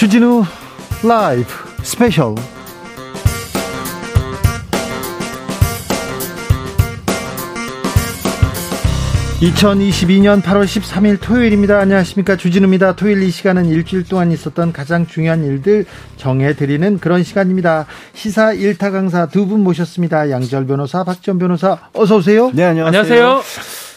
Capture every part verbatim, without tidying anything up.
주진우 라이브 스페셜. 이천이십이년 팔월 십삼일 토요일입니다. 안녕하십니까, 주진우입니다. 토요일 이 시간은 일주일 동안 있었던 가장 중요한 일들 정해드리는 그런 시간입니다. 시사 일타 강사 두 분 모셨습니다. 양절 변호사, 박지원 변호사, 어서 오세요. 네, 안녕하세요. 안녕하세요.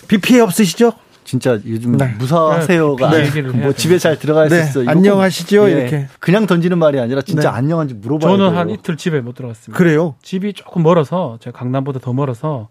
비 피해 없으시죠? 진짜 요즘 네. 무사하세요가 네. 뭐 집에 잘 들어가 있었어요. 네. 안녕하시죠? 예. 이렇게 그냥 던지는 말이 아니라 진짜 네. 안녕한지 물어봐야 돼요. 저는 한 이틀 집에 못 들어갔습니다. 그래요? 집이 조금 멀어서 제가 강남보다 더 멀어서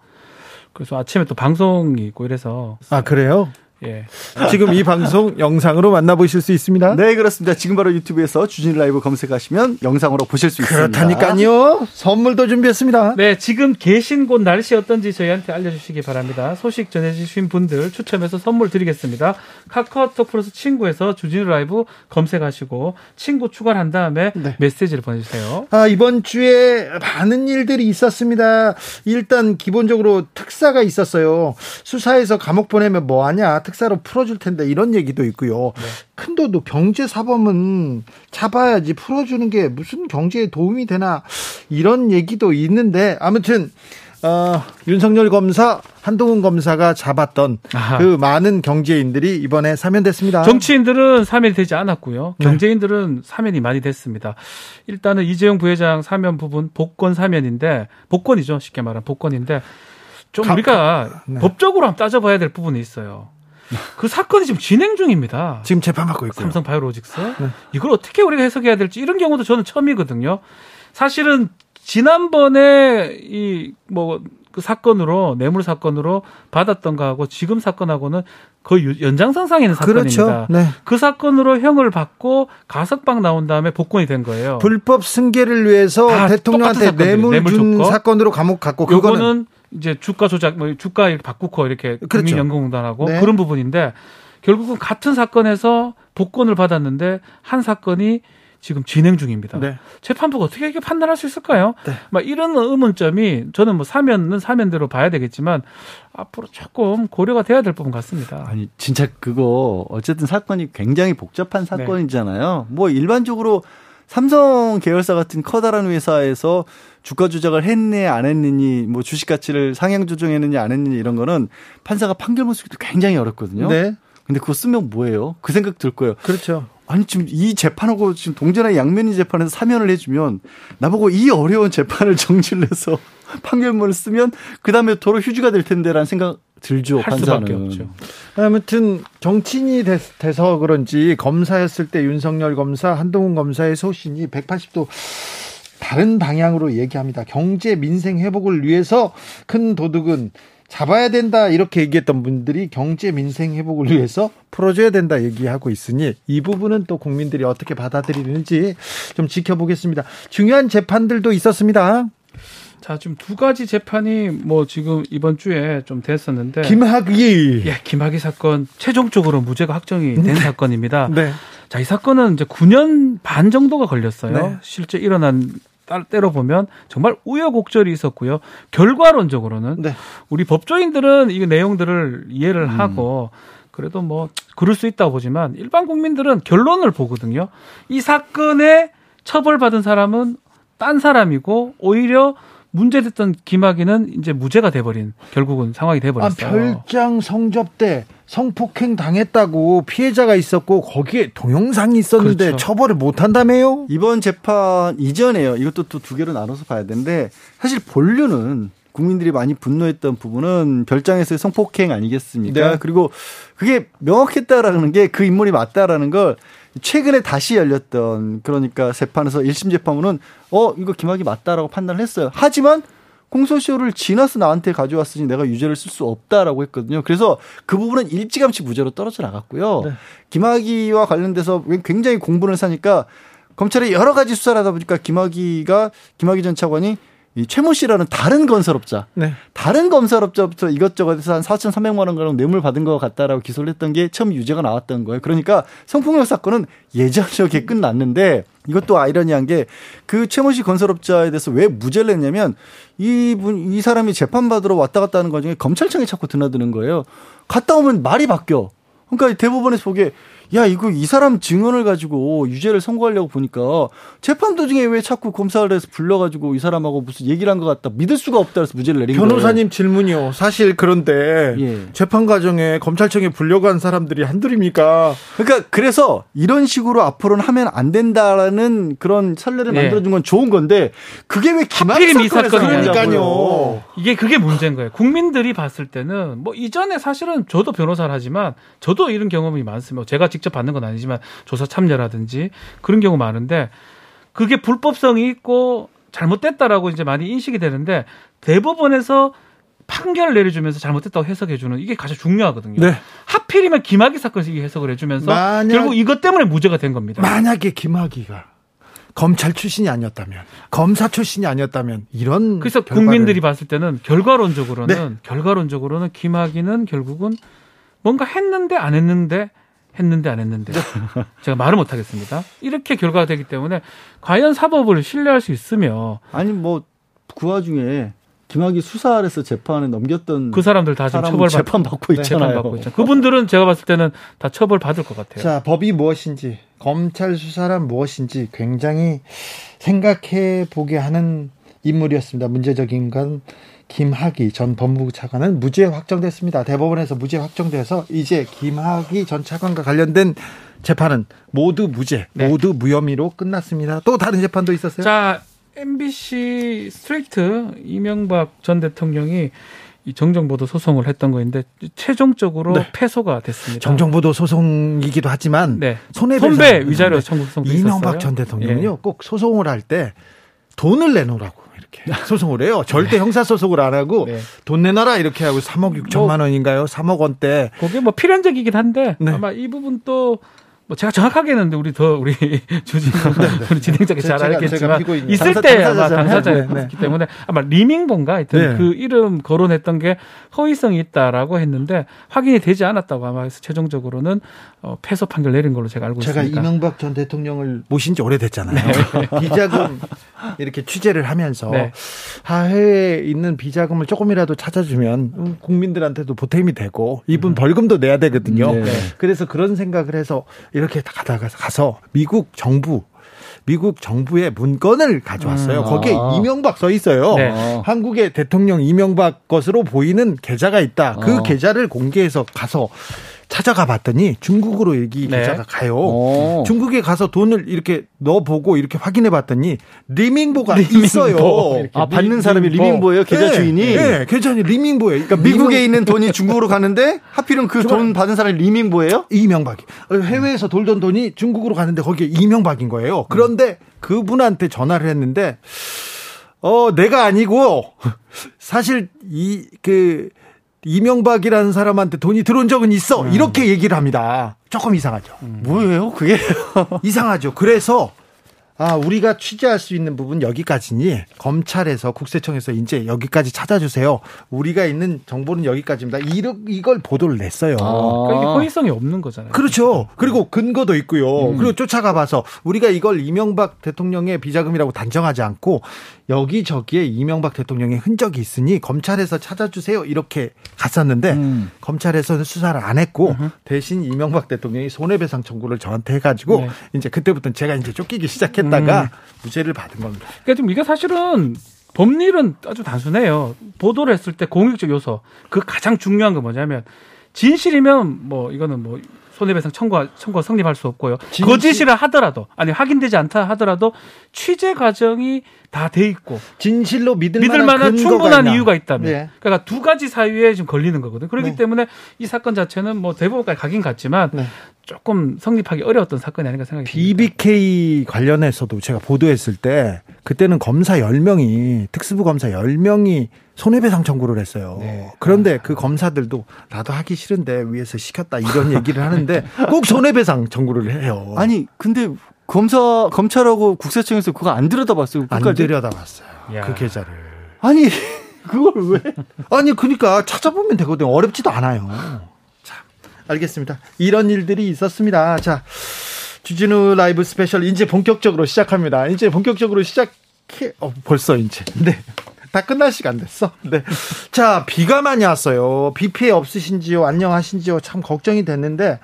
그래서 아침에 또 방송이 있고 이래서. 아, 그래요? 예. 지금 이 방송 영상으로 만나보실 수 있습니다. 네, 그렇습니다. 지금 바로 유튜브에서 주진우 라이브 검색하시면 영상으로 보실 수 있습니다. 그렇다니까요. 선물도 준비했습니다. 네, 지금 계신 곳 날씨 어떤지 저희한테 알려주시기 바랍니다. 소식 전해주신 분들 추첨해서 선물 드리겠습니다. 카카오톡 플러스 친구에서 주진우 라이브 검색하시고 친구 추가를 한 다음에 네. 메시지를 보내주세요. 아, 이번 주에 많은 일들이 있었습니다. 일단 기본적으로 특사가 있었어요. 수사에서 감옥 보내면 뭐하냐, 특사로 풀어줄 텐데, 이런 얘기도 있고요. 네. 큰도도 경제사범은 잡아야지 풀어주는 게 무슨 경제에 도움이 되나, 이런 얘기도 있는데, 아무튼 어, 윤석열 검사, 한동훈 검사가 잡았던 아하. 그 많은 경제인들이 이번에 사면됐습니다. 정치인들은 사면이 되지 않았고요. 경제인들은 네. 사면이 많이 됐습니다. 일단은 이재용 부회장 사면 부분 복권 사면인데, 복권이죠. 쉽게 말하면 복권인데 좀 가, 우리가 네. 법적으로 한번 따져봐야 될 부분이 있어요. 그 사건이 지금 진행 중입니다. 지금 재판받고 있고요. 삼성바이오로직스. 네. 이걸 어떻게 우리가 해석해야 될지, 이런 경우도 저는 처음이거든요. 사실은 지난번에 이 뭐 그 사건으로, 뇌물 사건으로 받았던 거하고 지금 사건하고는 거의 연장선상에 있는 사건입니다. 그렇죠. 네. 그 사건으로 형을 받고 가석방 나온 다음에 복권이 된 거예요. 불법 승계를 위해서 대통령한테 뇌물 준 사건으로 감옥 갔고, 그거는 이제 주가 조작, 뭐 주가 이렇게 바꾸고 이렇게 그렇죠. 국민연금공단하고 네. 그런 부분인데, 결국은 같은 사건에서 복권을 받았는데 한 사건이 지금 진행 중입니다. 네. 재판부가 어떻게 이렇게 판단할 수 있을까요? 네. 막 이런 의문점이, 저는 뭐 사면은 사면대로 봐야 되겠지만 앞으로 조금 고려가 돼야 될 부분 같습니다. 아니, 진짜 그거 어쨌든 사건이 굉장히 복잡한 사건이잖아요. 네. 뭐 일반적으로 삼성 계열사 같은 커다란 회사에서 주가 조작을 했느냐 안 했느냐, 뭐 주식 가치를 상향 조정했느냐 안 했느냐, 이런 거는 판사가 판결문 쓰기도 굉장히 어렵거든요. 네. 근데 그거 쓰면 뭐예요? 그 생각 들 거예요. 그렇죠. 아니, 지금 이 재판하고 지금 동전의 양면인 재판에서 사면을 해주면 나보고 이 어려운 재판을 정리를 해서 판결문을 쓰면 그 다음에 도로 휴지가 될 텐데라는 생각 들죠. 할 판사는. 수밖에 없죠. 아무튼 정치인이 돼서 그런지 검사였을 때 윤석열 검사, 한동훈 검사의 소신이 백팔십 도 다른 방향으로 얘기합니다. 경제 민생 회복을 위해서 큰 도둑은 잡아야 된다, 이렇게 얘기했던 분들이 경제 민생 회복을 위해서 풀어줘야 된다 얘기하고 있으니, 이 부분은 또 국민들이 어떻게 받아들이는지 좀 지켜보겠습니다. 중요한 재판들도 있었습니다. 자, 지금 두 가지 재판이 뭐 지금 이번 주에 좀 됐었는데, 김학의 예, 김학의 사건 최종적으로 무죄가 확정이 된 네. 사건입니다. 네. 자, 이 사건은 이제 구 년 반 정도가 걸렸어요. 네. 실제 일어난 때로 보면 정말 우여곡절이 있었고요. 결과론적으로는 네. 우리 법조인들은 이 내용들을 이해를 음. 하고 그래도 뭐 그럴 수 있다고 보지만, 일반 국민들은 결론을 보거든요. 이 사건에 처벌받은 사람은 딴 사람이고, 오히려 문제됐던 김학의는 이제 무죄가 돼버린, 결국은 상황이 돼버렸어요. 아, 별장 성접대, 성폭행 당했다고 피해자가 있었고 거기에 동영상이 있었는데 그렇죠. 처벌을 못한다며요? 이번 재판 이전에요. 이것도 또 두 개로 나눠서 봐야 되는데, 사실 본류는 국민들이 많이 분노했던 부분은 별장에서의 성폭행 아니겠습니까? 네. 그리고 그게 명확했다라는 게, 그 인물이 맞다라는 걸 최근에 다시 열렸던, 그러니까 재판에서 일 심 재판부는 어 이거 김학의 맞다라고 판단을 했어요. 하지만 공소시효를 지나서 나한테 가져왔으니 내가 유죄를 쓸 수 없다라고 했거든요. 그래서 그 부분은 일찌감치 무죄로 떨어져 나갔고요. 네. 김학의와 관련돼서 굉장히 공분을 사니까 검찰이 여러 가지 수사를 하다 보니까 김학의가, 김학의 전 차관이 이 최모 씨라는 다른 건설업자, 네. 다른 건설업자부터 이것저것 해서 한 사천삼백만 원 가량 뇌물 받은 것 같다라고 기소를 했던 게 처음 유죄가 나왔던 거예요. 그러니까 성폭력 사건은 예전적에 끝났는데, 이것도 아이러니한 게, 그 최모 씨 건설업자에 대해서 왜 무죄를 냈냐면, 이분, 이 사람이 재판받으러 왔다 갔다 하는 과정에 검찰청에 자꾸 드나드는 거예요. 갔다 오면 말이 바뀌어. 그러니까 대법원에서 보기에 야, 이거 이 사람 증언을 가지고 유죄를 선고하려고 보니까 재판 도중에 왜 자꾸 검사를 해서 불러가지고 이 사람하고 무슨 얘기를 한 것 같다. 믿을 수가 없다 해서 무죄를 내린 거예요. 변호사님 질문이요. 사실 그런데 예. 재판 과정에 검찰청에 불려간 사람들이 한둘입니까? 그러니까 그래서 이런 식으로 앞으로는 하면 안 된다라는 그런 선례를 예. 만들어준 건 좋은 건데 그게 왜 김학의 사건에서 그러니까요. 이게 그게 문제인 거예요. 국민들이 봤을 때는 뭐 이전에 사실은 저도 변호사를 하지만 저도 이런 경험이 많습니다. 제가 직접 받는 건 아니지만 조사 참여라든지 그런 경우 많은데 그게 불법성이 있고 잘못됐다라고 이제 많이 인식이 되는데 대법원에서 판결을 내려주면서 잘못됐다고 해석해주는 이게 가장 중요하거든요. 네. 하필이면 김학의 사건에서 이 해석을 해주면서 만약, 결국 이것 때문에 무죄가 된 겁니다. 만약에 김학의가 검찰 출신이 아니었다면, 검사 출신이 아니었다면 이런 그래서 결과를... 국민들이 봤을 때는 결과론적으로는 네. 결과론적으로는 김학의는 결국은 뭔가 했는데 안 했는데 했는데 안 했는데 제가 말을 못 하겠습니다. 이렇게 결과가 되기 때문에 과연 사법을 신뢰할 수 있으며 아니 뭐 그 와중에 김학의 수사를 해서 재판에 넘겼던 그 사람들 다 지금 처벌 재판 받고 있잖아요. 네, 재판 받고 있잖아요. 그분들은 제가 봤을 때는 다 처벌 받을 것 같아요. 자, 법이 무엇인지 검찰 수사란 무엇인지 굉장히 생각해 보게 하는 인물이었습니다. 문제적 인간 김학의 전 법무부 차관은 무죄 확정됐습니다. 대법원에서 무죄 확정돼서 이제 김학의 전 차관과 관련된 재판은 모두 무죄, 네. 모두 무혐의로 끝났습니다. 또 다른 재판도 있었어요? 자, 엠비씨 스트레이트 이명박 전 대통령이 이 정정보도 소송을 했던 거인데 최종적으로 네. 패소가 됐습니다. 정정보도 소송이기도 하지만 네. 손해배상, 손배 위자료 청구 소송도 있었어요. 이명박 전 대통령은요 예. 꼭 소송을 할 때 돈을 내놓으라고. 소송을 해요. 절대 네. 형사소송을 안 하고 네. 돈 내놔라 이렇게 하고 삼억 육천만 원인가요? 삼억 원대. 그게 뭐 필연적이긴 한데 네. 아마 이 부분 또 뭐 제가 정확하게 했는데 우리 더 우리 주진우 네, 네. 우리 진행자께 잘 제가, 알겠지만 제가 있을 당사, 때 아마 당사자였기 네, 네. 때문에 아마 리밍보인가 하여튼 네. 그 이름 거론했던 게 허위성이 있다라고 했는데 확인이 되지 않았다고 아마 해서 최종적으로는 어, 패소 판결 내린 걸로 제가 알고 제가 있습니다. 제가 이명박 전 대통령을 모신 지 오래됐잖아요. 네. 비자금 이렇게 취재를 하면서 네. 해외에 있는 비자금을 조금이라도 찾아주면 국민들한테도 보탬이 되고 이분 벌금도 내야 되거든요. 네. 그래서 그런 생각을 해서 이렇게 가다가 가서 미국 정부, 미국 정부의 문건을 가져왔어요. 음, 거기에 아. 이명박 써 있어요. 네. 한국의 대통령 이명박 것으로 보이는 계좌가 있다. 그 어. 계좌를 공개해서 가서 찾아가 봤더니 중국으로 여기 네. 계좌가 가요. 오. 중국에 가서 돈을 이렇게 넣어보고 이렇게 확인해 봤더니 리밍보가 리밍보. 있어요. 아, 받는 리밍보. 사람이 리밍보예요? 계좌 네. 주인이? 네. 네, 계좌는 리밍보예요. 그러니까 리밍... 미국에 있는 돈이 중국으로 가는데 하필은 그 돈 받은 사람이 리밍보예요? 이명박이. 해외에서 돌던 돈이 중국으로 가는데 거기에 이명박인 거예요. 그런데 그분한테 전화를 했는데 어 내가 아니고 사실 이 그 이명박이라는 사람한테 돈이 들어온 적은 있어. 음. 이렇게 얘기를 합니다. 조금 이상하죠. 음. 뭐예요? 그게 이상하죠. 그래서 아, 우리가 취재할 수 있는 부분 여기까지니 검찰에서 국세청에서 이제 여기까지 찾아주세요. 우리가 있는 정보는 여기까지입니다. 이러, 이걸 보도를 냈어요. 아. 그러니까 이게 허위성이 없는 거잖아요. 그렇죠. 그리고 근거도 있고요. 음. 그리고 쫓아가봐서 우리가 이걸 이명박 대통령의 비자금이라고 단정하지 않고 여기저기에 이명박 대통령의 흔적이 있으니 검찰에서 찾아주세요. 이렇게 갔었는데 음. 검찰에서는 수사를 안 했고 으흠. 대신 이명박 대통령이 손해배상 청구를 저한테 해가지고 네. 이제 그때부터는 제가 이제 쫓기기 시작했어요. 다가 음. 무죄를 받은 겁니다. 그러니까 지금 이게 사실은 법률은 아주 단순해요. 보도를 했을 때 공익적 요소 그 가장 중요한 건 뭐냐면 진실이면 뭐 이거는 뭐 손해배상 청구 청구 성립할 수 없고요. 진실. 거짓이라 하더라도 아니 확인되지 않다 하더라도 취재 과정이 다 돼 있고 진실로 믿을, 믿을 만한 충분한 있나. 이유가 있다면 네. 그러니까 두 가지 사유에 지금 걸리는 거거든요. 그렇기 네. 때문에 이 사건 자체는 뭐 대법원까지 가긴 갔지만. 네. 조금 성립하기 어려웠던 사건이 아닌가 생각이 듭니다. 비비케이 관련해서도 제가 보도했을 때 그때는 검사 열 명이 특수부 검사 열 명이 손해배상 청구를 했어요. 네. 그런데 그 검사들도 나도 하기 싫은데 위에서 시켰다 이런 얘기를 하는데 꼭 손해배상 청구를 해요. 아니 근데 검사 검찰하고 국세청에서 그거 안 들여다봤어요? 끝까지? 안 들여다봤어요. 야. 그 계좌를. 아니 그걸 왜? 아니 그러니까 찾아보면 되거든요. 어렵지도 않아요. 알겠습니다. 이런 일들이 있었습니다. 자, 주진우 라이브 스페셜 이제 본격적으로 시작합니다. 이제 본격적으로 시작해. 어, 벌써 이제. 네. 다 끝날 시간 됐어. 네. 자, 비가 많이 왔어요. 비 피해 없으신지요? 안녕하신지요? 참 걱정이 됐는데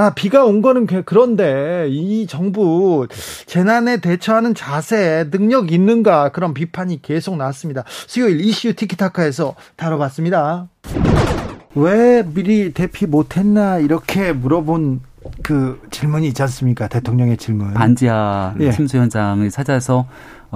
아, 비가 온 거는 그런데 이 정부 재난에 대처하는 자세 능력 있는가, 그런 비판이 계속 나왔습니다. 수요일 이슈 티키타카에서 다뤄봤습니다. 왜 미리 대피 못했나 이렇게 물어본 그 질문이 있지 않습니까? 대통령의 질문. 반지하 예. 침수 현장을 찾아서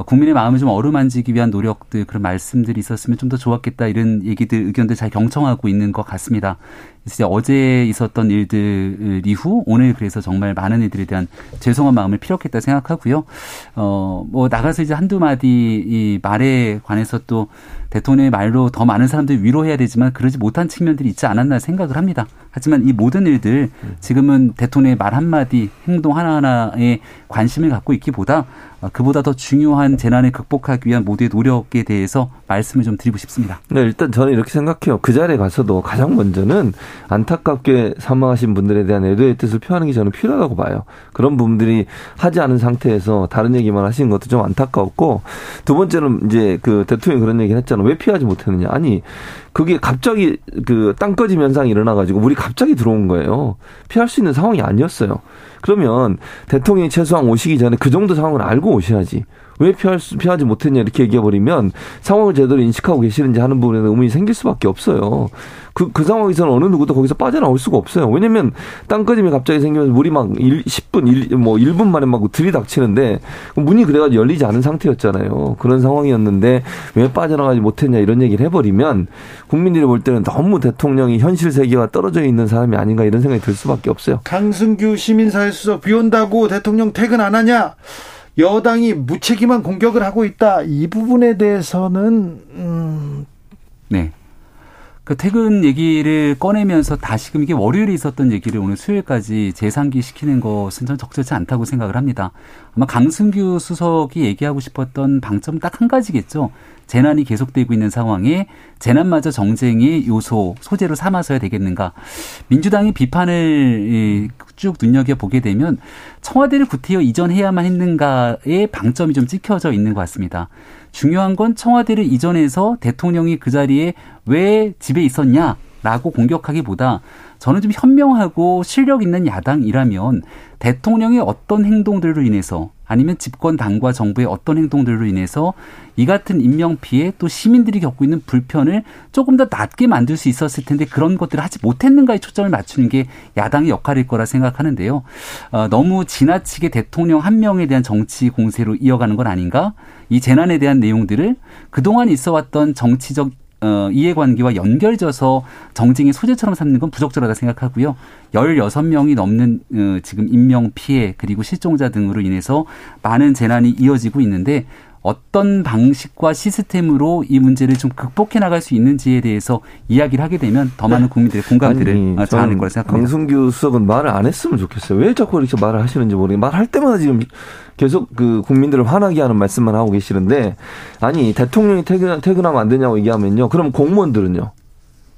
국민의 마음을 좀 어루만지기 위한 노력들, 그런 말씀들이 있었으면 좀 더 좋았겠다, 이런 얘기들, 의견들 잘 경청하고 있는 것 같습니다. 이제 어제 있었던 일들 이후 오늘 그래서 정말 많은 일들에 대한 죄송한 마음을 피력했다 생각하고요. 어, 뭐 나가서 이제 한두 마디 이 말에 관해서 또 대통령의 말로 더 많은 사람들이 위로해야 되지만 그러지 못한 측면들이 있지 않았나 생각을 합니다. 하지만 이 모든 일들, 지금은 대통령의 말 한마디, 행동 하나하나에 관심을 갖고 있기보다 그보다 더 중요한 재난을 극복하기 위한 모두의 노력에 대해서 말씀을 좀 드리고 싶습니다. 네, 일단 저는 이렇게 생각해요. 그 자리에 가서도 가장 먼저는 안타깝게 사망하신 분들에 대한 애도의 뜻을 표하는 게 저는 필요하다고 봐요. 그런 분들이 하지 않은 상태에서 다른 얘기만 하시는 것도 좀 안타까웠고, 두 번째는 이제 그 대통령이 그런 얘기를 했잖아요. 왜 피하지 못했느냐. 아니, 그게 갑자기 그 땅꺼짐 현상이 일어나가지고 물이 갑자기 들어온 거예요. 피할 수 있는 상황이 아니었어요. 그러면 대통령이 최소한 오시기 전에 그 정도 상황을 알고 오셔야지. 왜 피할 수, 피하지 못했냐 이렇게 얘기해버리면 상황을 제대로 인식하고 계시는지 하는 부분에 의문이 생길 수밖에 없어요. 그, 그 상황에서는 어느 누구도 거기서 빠져나올 수가 없어요. 왜냐면 땅꺼짐이 갑자기 생기면서 물이 막 일, 십 분, 일, 뭐 일 분 만에 막 들이닥치는데 문이 그래가지고 열리지 않은 상태였잖아요. 그런 상황이었는데 왜 빠져나가지 못했냐 이런 얘기를 해버리면 국민들이 볼 때는 너무 대통령이 현실 세계와 떨어져 있는 사람이 아닌가 이런 생각이 들 수밖에 없어요. 강승규 시민사회수석, 비 온다고 대통령 퇴근 안 하냐? 여당이 무책임한 공격을 하고 있다. 이 부분에 대해서는 음. 네. 그 퇴근 얘기를 꺼내면서 다시금 이게 월요일에 있었던 얘기를 오늘 수요일까지 재상기시키는 것은 전 적절치 않다고 생각을 합니다. 아마 강승규 수석이 얘기하고 싶었던 방점 딱 한 가지겠죠. 재난이 계속되고 있는 상황에 재난마저 정쟁의 요소, 소재로 삼아서야 되겠는가. 민주당이 비판을 쭉 눈여겨보게 되면 청와대를 구태여 이전해야만 했는가에 방점이 좀 찍혀져 있는 것 같습니다. 중요한 건 청와대를 이전해서 대통령이 그 자리에 왜 집에 있었냐라고 공격하기보다 저는 좀 현명하고 실력 있는 야당이라면 대통령의 어떤 행동들로 인해서, 아니면 집권당과 정부의 어떤 행동들로 인해서 이 같은 인명피해, 또 시민들이 겪고 있는 불편을 조금 더 낮게 만들 수 있었을 텐데 그런 것들을 하지 못했는가에 초점을 맞추는 게 야당의 역할일 거라 생각하는데요. 어, 너무 지나치게 대통령 한 명에 대한 정치 공세로 이어가는 건 아닌가. 이 재난에 대한 내용들을 그동안 있어왔던 정치적 어, 이해관계와 연결져서 정쟁의 소재처럼 삼는 건 부적절하다 생각하고요. 열여섯 명이 넘는 어, 지금 인명피해 그리고 실종자 등으로 인해서 많은 재난이 이어지고 있는데 어떤 방식과 시스템으로 이 문제를 좀 극복해 나갈 수 있는지에 대해서 이야기를 하게 되면 더 많은 국민들의 공감들을 자아낼 거라 생각합니다. 강승규 수석은 말을 안 했으면 좋겠어요. 왜 자꾸 이렇게 말을 하시는지 모르겠는데 말할 때마다 지금 계속 그 국민들을 화나게 하는 말씀만 하고 계시는데, 아니 대통령이 퇴근, 퇴근하면 안 되냐고 얘기하면요. 그럼 공무원들은요.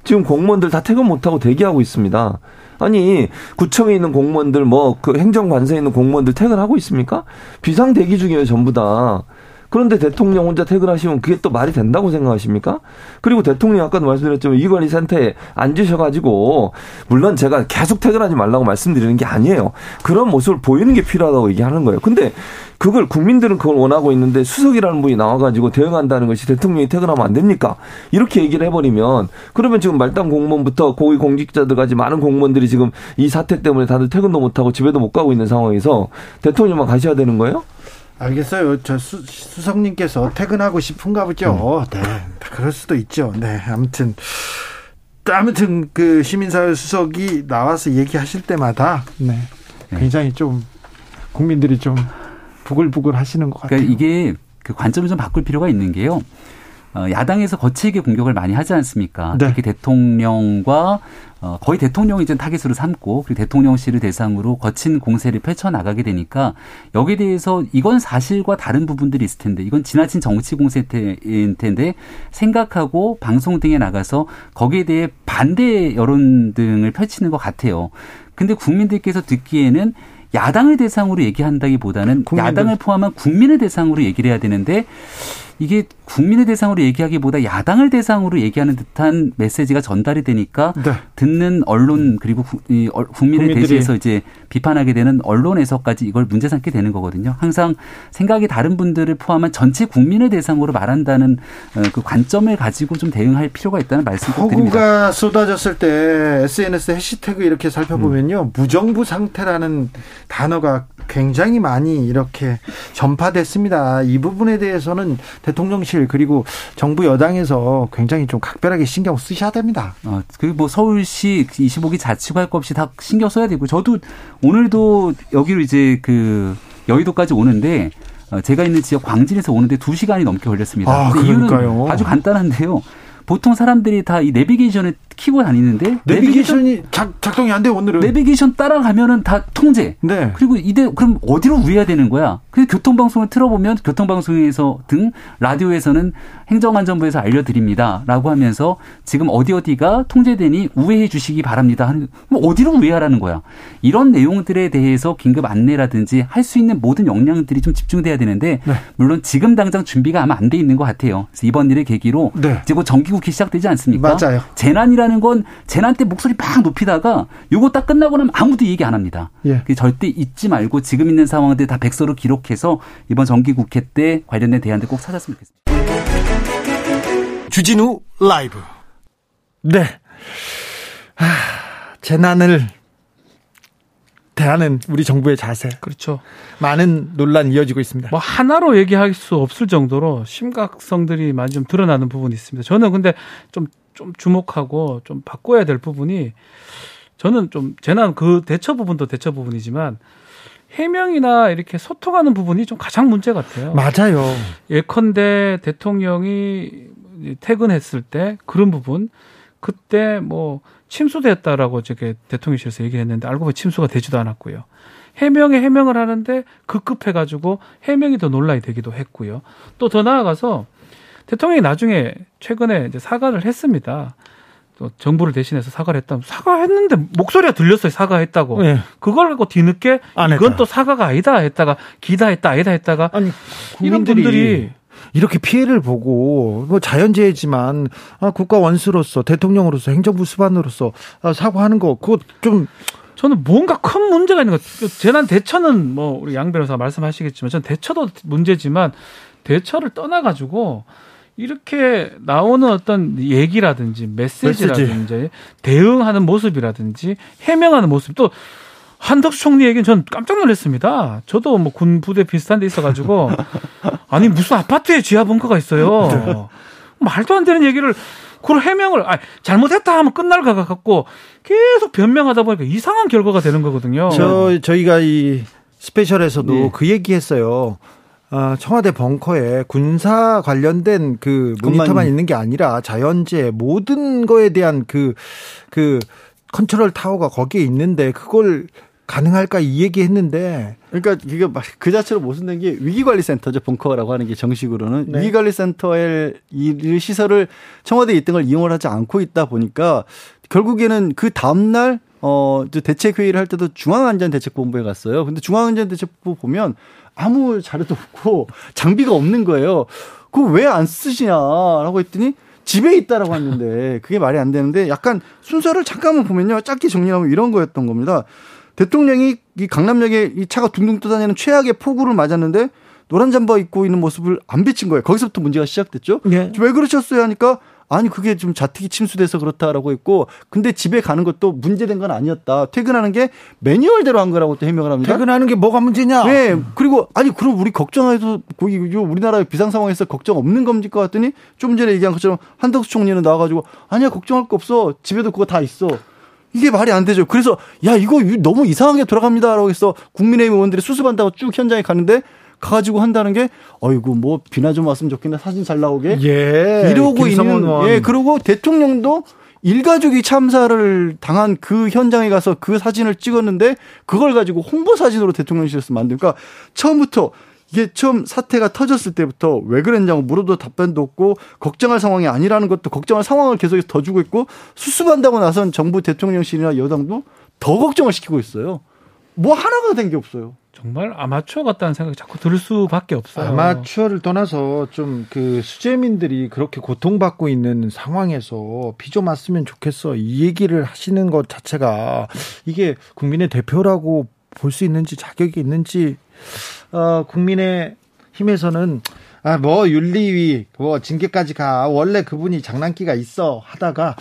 지금 공무원들 다 퇴근 못하고 대기하고 있습니다. 아니 구청에 있는 공무원들, 뭐 그 행정관서에 있는 공무원들 퇴근하고 있습니까? 비상 대기 중이에요 전부 다. 그런데 대통령 혼자 퇴근하시면 그게 또 말이 된다고 생각하십니까? 그리고 대통령 아까도 말씀드렸지만 위기관리센터에 앉으셔가지고, 물론 제가 계속 퇴근하지 말라고 말씀드리는 게 아니에요. 그런 모습을 보이는 게 필요하다고 얘기하는 거예요. 근데 그걸 국민들은 그걸 원하고 있는데 수석이라는 분이 나와가지고 대응한다는 것이 대통령이 퇴근하면 안 됩니까? 이렇게 얘기를 해버리면, 그러면 지금 말단 공무원부터 고위공직자들까지 많은 공무원들이 지금 이 사태 때문에 다들 퇴근도 못하고 집에도 못 가고 있는 상황에서 대통령만 가셔야 되는 거예요? 알겠어요. 저 수, 수석님께서 퇴근하고 싶은가 보죠. 네, 그럴 수도 있죠. 네, 아무튼 아무튼 그 시민사회 수석이 나와서 얘기하실 때마다 네, 굉장히 좀 국민들이 좀 부글부글 하시는 것 같아요. 그러니까 이게 그 관점을 좀 바꿀 필요가 있는 게요. 야당에서 거칠게 공격을 많이 하지 않습니까? 네. 이렇게 대통령과 거의 대통령이 이제 타깃으로 삼고, 그리고 대통령실을 대상으로 거친 공세를 펼쳐나가게 되니까 여기에 대해서 이건 사실과 다른 부분들이 있을 텐데, 이건 지나친 정치 공세일 텐데 생각하고 방송 등에 나가서 거기에 대해 반대 여론 등을 펼치는 것 같아요. 근데 국민들께서 듣기에는 야당을 대상으로 얘기한다기보다는 국민들. 야당을 포함한 국민을 대상으로 얘기를 해야 되는데 이게 국민을 대상으로 얘기하기보다 야당을 대상으로 얘기하는 듯한 메시지가 전달이 되니까 네. 듣는 언론 그리고 구, 이, 어, 국민을 국민들이. 대신해서 이제 비판하게 되는 언론에서까지 이걸 문제 삼게 되는 거거든요. 항상 생각이 다른 분들을 포함한 전체 국민을 대상으로 말한다는 그 관점을 가지고 좀 대응할 필요가 있다는 말씀을 드립니다. 폭우가 쏟아졌을 때 에스엔에스 해시태그 이렇게 살펴보면요. 음. 무정부 상태라는 단어가 굉장히 많이 이렇게 전파됐습니다. 이 부분에 대해서는 대통령실 그리고 정부 여당에서 굉장히 좀 각별하게 신경 쓰셔야 됩니다. 어, 그 뭐 서울시 이십오 기 자치구 할 것 없이 다 신경 써야 되고 저도 오늘도 여기로 이제 그 여의도까지 오는데 제가 있는 지역 광진에서 오는데 두 시간이 넘게 걸렸습니다. 아, 그러니까요. 이유는 아주 간단한데요. 보통 사람들이 다 이 내비게이션을 켜고 다니는데 내비게이션이 내비게이션, 작, 작동이 안 돼 오늘은. 내비게이션 따라가면은 다 통제. 네. 그리고 이대 그럼 어디로 우회해야 되는 거야? 그래서 교통방송을 틀어보면 교통방송에서 등 라디오에서는 행정안전부에서 알려드립니다라고 하면서 지금 어디 어디가 통제되니 우회해 주시기 바랍니다. 하는 어디로 우회하라는 거야? 이런 내용들에 대해서 긴급 안내라든지 할 수 있는 모든 역량들이 좀 집중돼야 되는데 네. 물론 지금 당장 준비가 아마 안 돼 있는 것 같아요. 그래서 이번 일을 계기로 네. 이제 곧 정기 국회 시작되지 않습니까? 맞아요. 재난이라는 건 재난 때 목소리 막 높이다가 요거 딱 끝나고 나면 아무도 얘기 안 합니다. 예. 절대 잊지 말고 지금 있는 상황들 다 백서로 기록해서 이번 정기국회 때 관련된 대안들 꼭 찾았으면 좋겠습니다. 주진우 라이브. 네. 아, 재난을 대하는 우리 정부의 자세. 그렇죠. 많은 논란이 이어지고 있습니다. 뭐 하나로 얘기할 수 없을 정도로 심각성들이 많이 좀 드러나는 부분이 있습니다. 저는 근데 좀 좀 주목하고 좀 바꿔야 될 부분이 저는 좀 재난 그 대처 부분도 대처 부분이지만 해명이나 이렇게 소통하는 부분이 좀 가장 문제 같아요. 맞아요. 예컨대 대통령이 퇴근했을 때 그런 부분 그때 뭐 침수됐다라고 저게 대통령실에서 얘기했는데 알고 보니 침수가 되지도 않았고요. 해명에 해명을 하는데 급급해가지고 해명이 더 논란이 되기도 했고요. 또 더 나아가서 대통령이 나중에 최근에 이제 사과를 했습니다. 또 정부를 대신해서 사과를 했다. 사과했는데 목소리가 들렸어요. 사과했다고. 네. 그걸 갖고 뒤늦게 이건 또 사과가 아니다 했다가 기다했다 아니다 했다가 아니, 이런 분들이 이렇게 피해를 보고 뭐 자연재해지만 아, 국가 원수로서 대통령으로서 행정부 수반으로서 아, 사과하는 거 그거 좀 저는 뭔가 큰 문제가 있는 것 같아요. 재난 대처는 뭐 우리 양 변호사 말씀하시겠지만 전 대처도 문제지만 대처를 떠나가지고. 이렇게 나오는 어떤 얘기라든지 메시지라든지 메시지. 대응하는 모습이라든지 해명하는 모습 또 한덕수 총리 얘기는 전 깜짝 놀랐습니다. 저도 뭐 군 부대 비슷한 데 있어가지고 아니 무슨 아파트에 지하 벙커가 있어요. 네. 말도 안 되는 얘기를 그걸 해명을 아니, 잘못했다 하면 끝날 것 같고 계속 변명하다 보니까 이상한 결과가 되는 거거든요. 저 저희가 이 스페셜에서도 네. 그 얘기했어요. 청와대 벙커에 군사 관련된 그 모니터만 있는 게 아니라 자연재해 모든 거에 대한 그, 그 컨트롤 타워가 거기에 있는데 그걸 가능할까 이 얘기했는데 그러니까 이게 그 자체로 모순된 게 위기관리센터죠. 벙커라고 하는 게 정식으로는 네. 위기관리센터의 이 시설을 청와대에 있던 걸 이용하지 않고 있다 보니까 결국에는 그 다음날 어, 대책회의를 할 때도 중앙안전대책본부에 갔어요. 근데 중앙안전대책본부 보면 아무 자료도 없고 장비가 없는 거예요. 그거 왜 안 쓰시냐라고 했더니 집에 있다라고 했는데 그게 말이 안 되는데 약간 순서를 잠깐만 보면요. 짧게 정리하면 이런 거였던 겁니다. 대통령이 이 강남역에 이 차가 둥둥 떠다니는 최악의 폭우를 맞았는데 노란 잠바 입고 있는 모습을 안 비친 거예요. 거기서부터 문제가 시작됐죠. 네. 왜 그러셨어요 하니까 아니 그게 좀 자택이 침수돼서 그렇다라고 했고 근데 집에 가는 것도 문제된 건 아니었다. 퇴근하는 게 매뉴얼대로 한 거라고 또 해명을 합니다. 퇴근하는 게 뭐가 문제냐. 네. 그리고 아니 그럼 우리 걱정해서 우리나라 비상 상황에서 걱정 없는 겁니까 했더니 좀 전에 얘기한 것처럼 한덕수 총리는 나와가지고 아니야 걱정할 거 없어. 집에도 그거 다 있어. 이게 말이 안 되죠. 그래서 야 이거 너무 이상하게 돌아갑니다라고 해서 국민의힘 의원들이 수습한다고 쭉 현장에 갔는데 가지고 한다는 게 어이구 뭐 비나 좀 왔으면 좋겠네 사진 잘 나오게 예, 이러고 있는 원. 예 그리고 대통령도 일가족이 참사를 당한 그 현장에 가서 그 사진을 찍었는데 그걸 가지고 홍보 사진으로 대통령실에서 만드니까 처음부터 이게 처음 사태가 터졌을 때부터 왜 그랬냐고 물어도 답변도 없고 걱정할 상황이 아니라는 것도 걱정할 상황을 계속해서 더 주고 있고 수습한다고 나선 정부 대통령실이나 여당도 더 걱정을 시키고 있어요. 뭐 하나가 된 게 없어요. 정말 아마추어 같다는 생각이 자꾸 들 수밖에 없어요. 아마추어를 떠나서 좀 그 수재민들이 그렇게 고통받고 있는 상황에서 비 좀 왔으면 좋겠어, 이 얘기를 하시는 것 자체가 이게 국민의 대표라고 볼 수 있는지 자격이 있는지, 어, 국민의 힘에서는 아, 뭐 윤리위 뭐 징계까지 가, 원래 그분이 장난기가 있어 하다가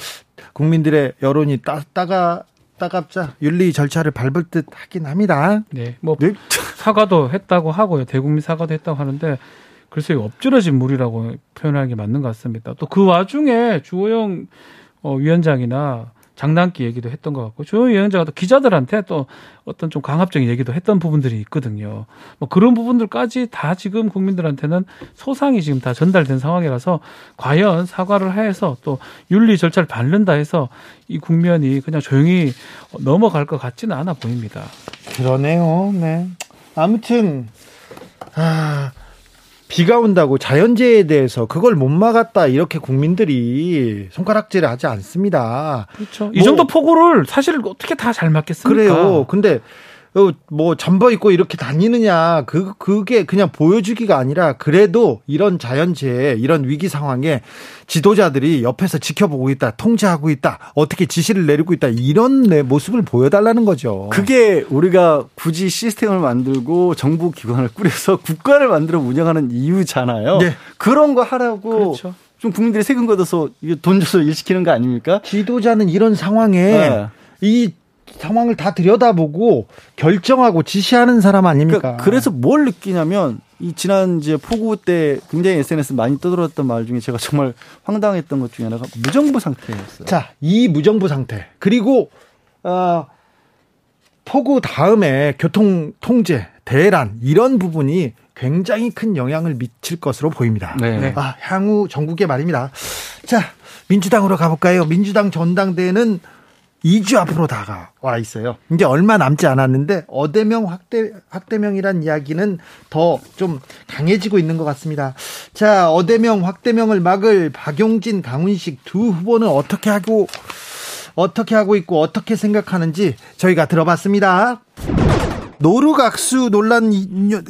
국민들의 여론이 따, 따가 따갑자 윤리 절차를 밟을 듯 하긴 합니다. 네, 뭐 네? 사과도 했다고 하고요, 대국민 사과도 했다고 하는데 글쎄요, 엎질러진 물이라고 표현하는 게 맞는 것 같습니다. 또 그 와중에 주호영 위원장이나 장난기 얘기도 했던 것 같고, 주호영 위원장도 기자들한테 또 어떤 좀 강압적인 얘기도 했던 부분들이 있거든요. 뭐 그런 부분들까지 다 지금 국민들한테는 소상이 지금 다 전달된 상황이라서 과연 사과를 해서 또 윤리 절차를 밟는다 해서 이 국면이 그냥 조용히 넘어갈 것 같지는 않아 보입니다. 그러네요. 네. 아무튼 아, 비가 온다고 자연재해에 대해서 그걸 못 막았다 이렇게 국민들이 손가락질을 하지 않습니다. 그렇죠. 뭐, 이 정도 폭우를 사실 어떻게 다 잘 막겠습니까? 그래요. 근데 뭐 잠바 입고 이렇게 다니느냐, 그 그게 그냥 보여주기가 아니라 그래도 이런 자연재해, 이런 위기 상황에 지도자들이 옆에서 지켜보고 있다, 통제하고 있다, 어떻게 지시를 내리고 있다, 이런 내 모습을 보여달라는 거죠. 그게 우리가 굳이 시스템을 만들고 정부 기관을 꾸려서 국가를 만들어 운영하는 이유잖아요. 네. 그런 거 하라고. 그렇죠. 좀 국민들이 세금 걷어서 돈 줘서 일 시키는 거 아닙니까? 지도자는 이런 상황에 네. 이 상황을 다 들여다보고 결정하고 지시하는 사람 아닙니까? 그러니까 그래서 뭘 느끼냐면, 이 지난 이제 폭우 때 굉장히 에스엔에스 많이 떠들었던 말 중에 제가 정말 황당했던 것 중에 하나가 무정부 상태였어요. 자, 이 무정부 상태, 그리고 어, 폭우 다음에 교통 통제, 대란, 이런 부분이 굉장히 큰 영향을 미칠 것으로 보입니다. 네. 아, 향후 전국의 말입니다. 자, 민주당으로 가볼까요? 민주당 전당대회는 이 주 앞으로 다가와 있어요. 이제 얼마 남지 않았는데 어대명 확대, 확대명이란 이야기는 더 좀 강해지고 있는 것 같습니다. 자, 어대명 확대명을 막을 박용진, 강훈식 두 후보는 어떻게 하고 어떻게 하고 있고 어떻게 생각하는지 저희가 들어봤습니다. 노르각수 논란,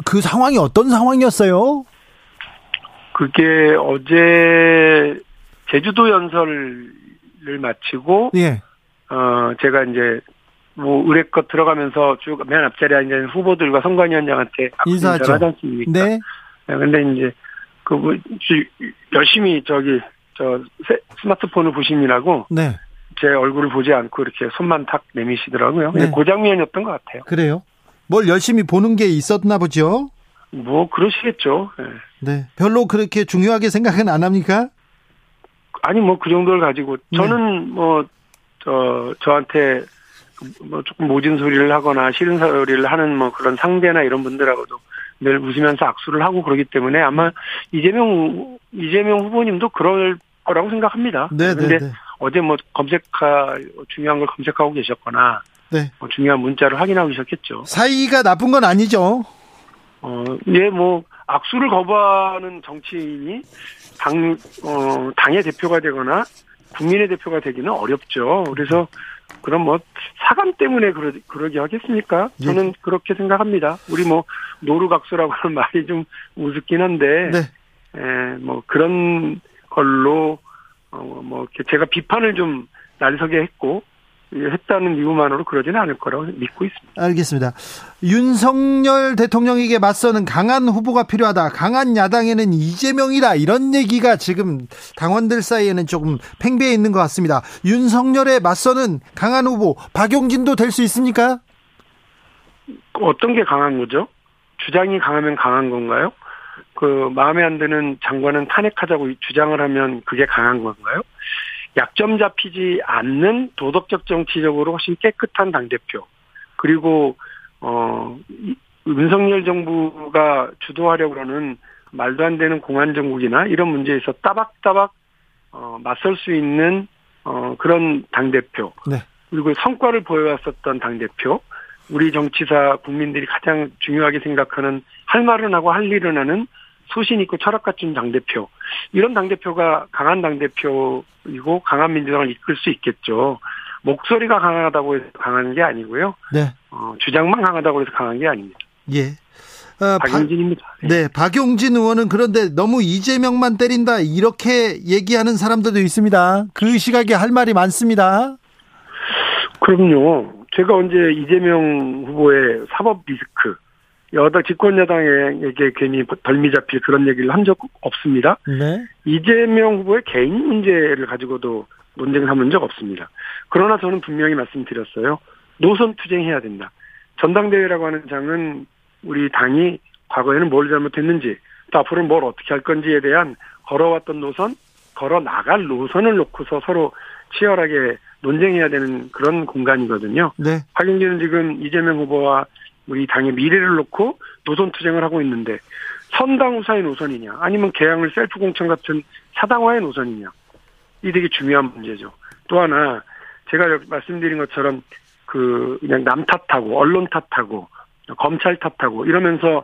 그 상황이 어떤 상황이었어요? 그게 어제 제주도 연설을 마치고 예. 어, 제가 이제, 뭐, 의뢰껏 들어가면서 쭉 맨 앞자리에 앉은 후보들과 선관위원장한테 인사하죠. 하지 않습니까? 네. 네. 근데 이제, 그, 뭐, 열심히 저기, 저, 스마트폰을 보시느라고. 네. 제 얼굴을 보지 않고 이렇게 손만 탁 내미시더라고요. 네. 그 장면이었던 것 같아요. 그래요? 뭘 열심히 보는 게 있었나 보죠? 뭐, 그러시겠죠. 네. 네. 별로 그렇게 중요하게 생각은 안 합니까? 아니, 뭐, 그 정도를 가지고. 저는 네. 뭐, 저, 저한테, 뭐, 조금 모진 소리를 하거나 싫은 소리를 하는 뭐 그런 상대나 이런 분들하고도 늘 웃으면서 악수를 하고 그러기 때문에 아마 이재명, 이재명 후보님도 그럴 거라고 생각합니다. 네, 네. 근데 어제 뭐 검색하, 중요한 걸 검색하고 계셨거나, 네. 뭐 중요한 문자를 확인하고 계셨겠죠. 사이가 나쁜 건 아니죠. 어, 예, 뭐, 악수를 거부하는 정치인이 당, 어, 당의 대표가 되거나, 국민의 대표가 되기는 어렵죠. 그래서 그럼 뭐 사감 때문에 그러, 그러기 하겠습니까? 저는 네. 그렇게 생각합니다. 우리 뭐 노루각수라고 하는 말이 좀 우습긴 한데 네. 에, 뭐 그런 걸로 어, 뭐 제가 비판을 좀 날서게 했고 했다는 이유만으로 그러지는 않을 거라고 믿고 있습니다. 알겠습니다. 윤석열 대통령에게 맞서는 강한 후보가 필요하다. 강한 야당에는 이재명이다. 이런 얘기가 지금 당원들 사이에는 조금 팽배해 있는 것 같습니다. 윤석열에 맞서는 강한 후보 박용진도 될 수 있습니까? 어떤 게 강한 거죠? 주장이 강하면 강한 건가요? 그 마음에 안 드는 장관은 탄핵하자고 주장을 하면 그게 강한 건가요? 약점 잡히지 않는 도덕적 정치적으로 훨씬 깨끗한 당대표, 그리고 어 윤석열 정부가 주도하려고 하는 말도 안 되는 공안 정국이나 이런 문제에서 따박따박 어 맞설 수 있는 어 그런 당대표, 네. 그리고 성과를 보여왔었던 당대표, 우리 정치사 국민들이 가장 중요하게 생각하는 할 말은 하고 할 일은 하는 소신 있고 철학 갖춘 당대표, 이런 당대표가 강한 당대표이고 강한 민주당을 이끌 수 있겠죠. 목소리가 강하다고 해서 강한 게 아니고요. 네. 어, 주장만 강하다고 해서 강한 게 아닙니다. 예. 어, 박용진입니다. 바, 네, 박용진 의원은 그런데 너무 이재명만 때린다 이렇게 얘기하는 사람들도 있습니다. 그 시각에 할 말이 많습니다. 그럼요. 제가 언제 이재명 후보의 사법 리스크, 여당 집권 여당에게 괜히 덜미 잡힐 그런 얘기를 한 적 없습니다. 네. 이재명 후보의 개인 문제를 가지고도 논쟁을 삼은 적 없습니다. 그러나 저는 분명히 말씀드렸어요. 노선 투쟁해야 된다. 전당대회라고 하는 장은 우리 당이 과거에는 뭘 잘못했는지 또 앞으로는 뭘 어떻게 할 건지에 대한 걸어왔던 노선, 걸어나갈 노선을 놓고서 서로 치열하게 논쟁해야 되는 그런 공간이거든요. 네. 박용진은 지금 이재명 후보와 우리 당의 미래를 놓고 노선 투쟁을 하고 있는데 선당 후사의 노선이냐 아니면 개항을 셀프 공천 같은 사당화의 노선이냐, 이 되게 중요한 문제죠. 또 하나 제가 말씀드린 것처럼 그 그냥 남 탓하고 언론 탓하고 검찰 탓하고 이러면서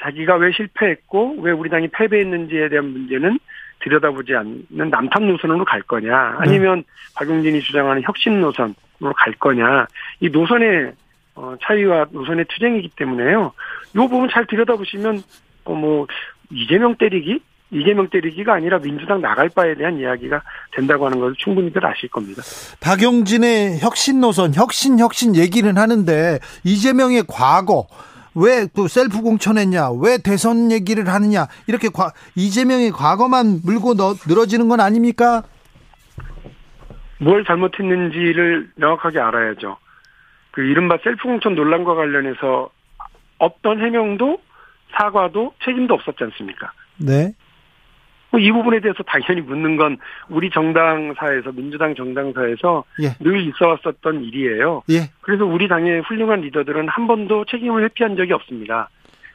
자기가 왜 실패했고 왜 우리 당이 패배했는지에 대한 문제는 들여다보지 않는 남탓 노선으로 갈 거냐 아니면 네. 박용진이 주장하는 혁신 노선으로 갈 거냐, 이 노선의 차이와 노선의 투쟁이기 때문에요. 이 부분 잘 들여다보시면 뭐 이재명 때리기? 이재명 때리기가 아니라 민주당 나갈 바에 대한 이야기가 된다고 하는 것을 충분히들 아실 겁니다. 박용진의 혁신 노선, 혁신 혁신 얘기는 하는데 이재명의 과거, 왜 또 셀프 공천했냐, 왜 대선 얘기를 하느냐, 이렇게 과, 이재명의 과거만 물고 너, 늘어지는 건 아닙니까? 뭘 잘못했는지를 명확하게 알아야죠. 그 이른바 셀프 공천 논란과 관련해서 없던 해명도 사과도 책임도 없었지 않습니까? 네. 이 부분에 대해서 당연히 묻는 건 우리 정당사에서, 민주당 정당사에서 예. 늘 있어 왔었던 일이에요. 예. 그래서 우리 당의 훌륭한 리더들은 한 번도 책임을 회피한 적이 없습니다.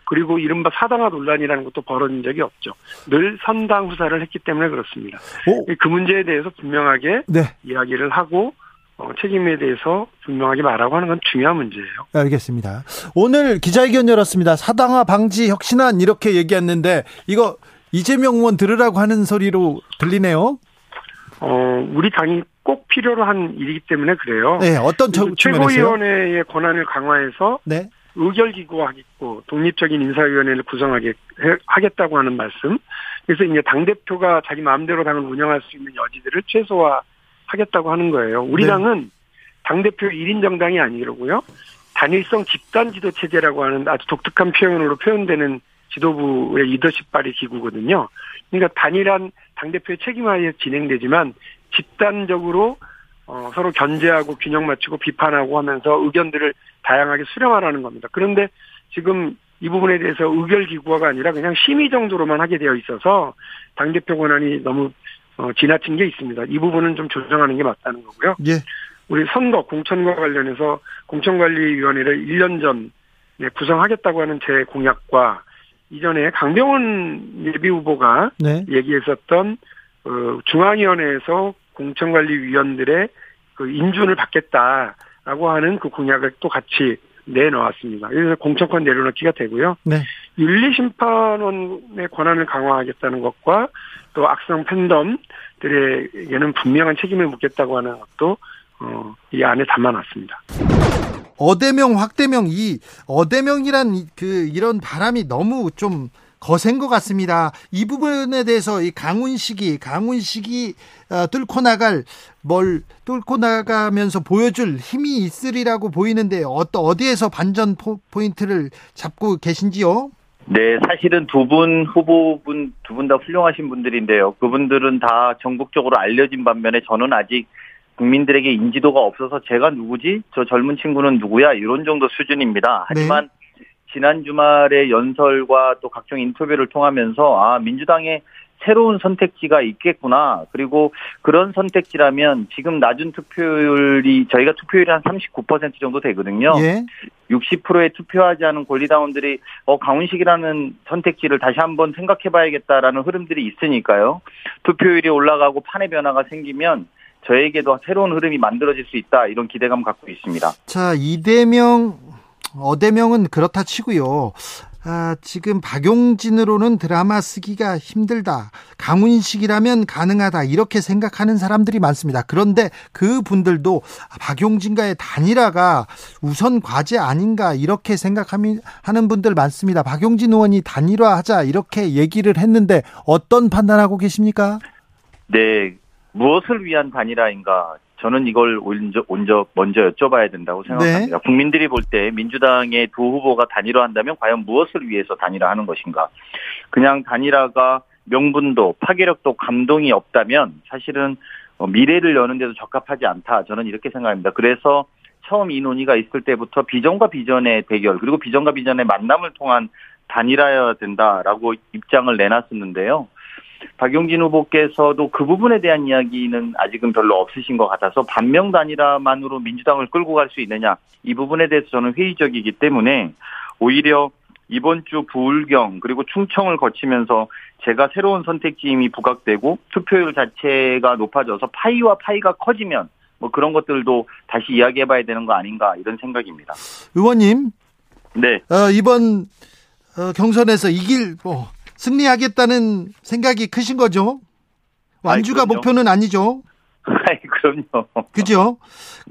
그리고 이른바 사당화 논란이라는 것도 벌어진 적이 없죠. 늘 선당 후사를 했기 때문에 그렇습니다. 오. 그 문제에 대해서 분명하게 네. 이야기를 하고 책임에 대해서 분명하게 말하고 하는 건 중요한 문제예요. 알겠습니다. 오늘 기자회견 열었습니다. 사당화 방지 혁신안 이렇게 얘기했는데 이거 이재명 의원 들으라고 하는 소리로 들리네요. 어, 우리 당이 꼭 필요로 한 일이기 때문에 그래요. 네, 어떤 측면에서요? 최고위원회의 권한을 강화해서 네. 의결기구화하겠고 독립적인 인사위원회를 구성하겠다고 하는 말씀. 그래서 이제 당대표가 자기 마음대로 당을 운영할 수 있는 여지들을 최소화하겠다고 하는 거예요. 우리 네. 당은 당대표 일 인 정당이 아니라고요. 단일성 집단 지도체제라고 하는 아주 독특한 표현으로 표현되는 지도부의 리더십 발휘 기구거든요. 그러니까 단일한 당대표의 책임하에 진행되지만 집단적으로 서로 견제하고 균형 맞추고 비판하고 하면서 의견들을 다양하게 수렴하라는 겁니다. 그런데 지금 이 부분에 대해서 의결기구화가 아니라 그냥 심의 정도로만 하게 되어 있어서 당대표 권한이 너무 지나친 게 있습니다. 이 부분은 좀 조정하는 게 맞다는 거고요. 예. 우리 선거 공천과 관련해서 공천관리위원회를 일 년 전에 구성하겠다고 하는 제 공약과 이전에 강병원 예비후보가 네. 얘기했었던 중앙위원회에서 공천관리위원들의 인준을 받겠다라고 하는 그 공약을 또 같이 내놓았습니다. 그래서 공천권 내려놓기가 되고요. 네. 윤리심판원의 권한을 강화하겠다는 것과 또 악성 팬덤들에게는 분명한 책임을 묻겠다고 하는 것도 이 안에 담아놨습니다. 어대명, 확대명, 이, 어대명이란, 그, 이런 바람이 너무 좀 거센 것 같습니다. 이 부분에 대해서 이 강훈식이, 강훈식이, 어, 뚫고 나갈, 뭘 뚫고 나가면서 보여줄 힘이 있으리라고 보이는데, 어떠, 어디에서 반전 포, 포인트를 잡고 계신지요? 네, 사실은 두 분 후보분, 두 분 다 훌륭하신 분들인데요. 그분들은 다 전국적으로 알려진 반면에 저는 아직 국민들에게 인지도가 없어서 제가 누구지? 저 젊은 친구는 누구야? 이런 정도 수준입니다. 하지만 네. 지난 주말의 연설과 또 각종 인터뷰를 통하면서 아, 민주당의 새로운 선택지가 있겠구나. 그리고 그런 선택지라면 지금 낮은 투표율이 저희가 투표율이 한 삼십구 퍼센트 정도 되거든요. 예. 육십 퍼센트에 투표하지 않은 권리당원들이 어, 강훈식이라는 선택지를 다시 한번 생각해봐야겠다라는 흐름들이 있으니까요. 투표율이 올라가고 판의 변화가 생기면 저에게도 새로운 흐름이 만들어질 수 있다, 이런 기대감 갖고 있습니다. 자, 이대명, 어대명은 그렇다 치고요. 아, 지금 박용진으로는 드라마 쓰기가 힘들다, 강훈식이라면 가능하다, 이렇게 생각하는 사람들이 많습니다. 그런데 그분들도 박용진과의 단일화가 우선 과제 아닌가, 이렇게 생각하는 분들 많습니다. 박용진 의원이 단일화하자 이렇게 얘기를 했는데 어떤 판단하고 계십니까? 네, 무엇을 위한 단일화인가, 저는 이걸 먼저 여쭤봐야 된다고 생각합니다. 네. 국민들이 볼 때 민주당의 두 후보가 단일화한다면 과연 무엇을 위해서 단일화하는 것인가. 그냥 단일화가 명분도 파괴력도 감동이 없다면 사실은 미래를 여는 데도 적합하지 않다, 저는 이렇게 생각합니다. 그래서 처음 이 논의가 있을 때부터 비전과 비전의 대결, 그리고 비전과 비전의 만남을 통한 단일화여야 된다라고 입장을 내놨었는데요. 박용진 후보께서도 그 부분에 대한 이야기는 아직은 별로 없으신 것 같아서 반명 단일화만으로 민주당을 끌고 갈 수 있느냐, 이 부분에 대해서 저는 회의적이기 때문에 오히려 이번 주 부울경 그리고 충청을 거치면서 제가 새로운 선택지임이 부각되고 투표율 자체가 높아져서 파이와 파이가 커지면 뭐 그런 것들도 다시 이야기해봐야 되는 거 아닌가, 이런 생각입니다. 의원님, 네, 어, 이번 어, 경선에서 이길 뭐 승리하겠다는 생각이 크신 거죠? 완주가 아이, 목표는 아니죠? 아이, 그럼요. 그죠?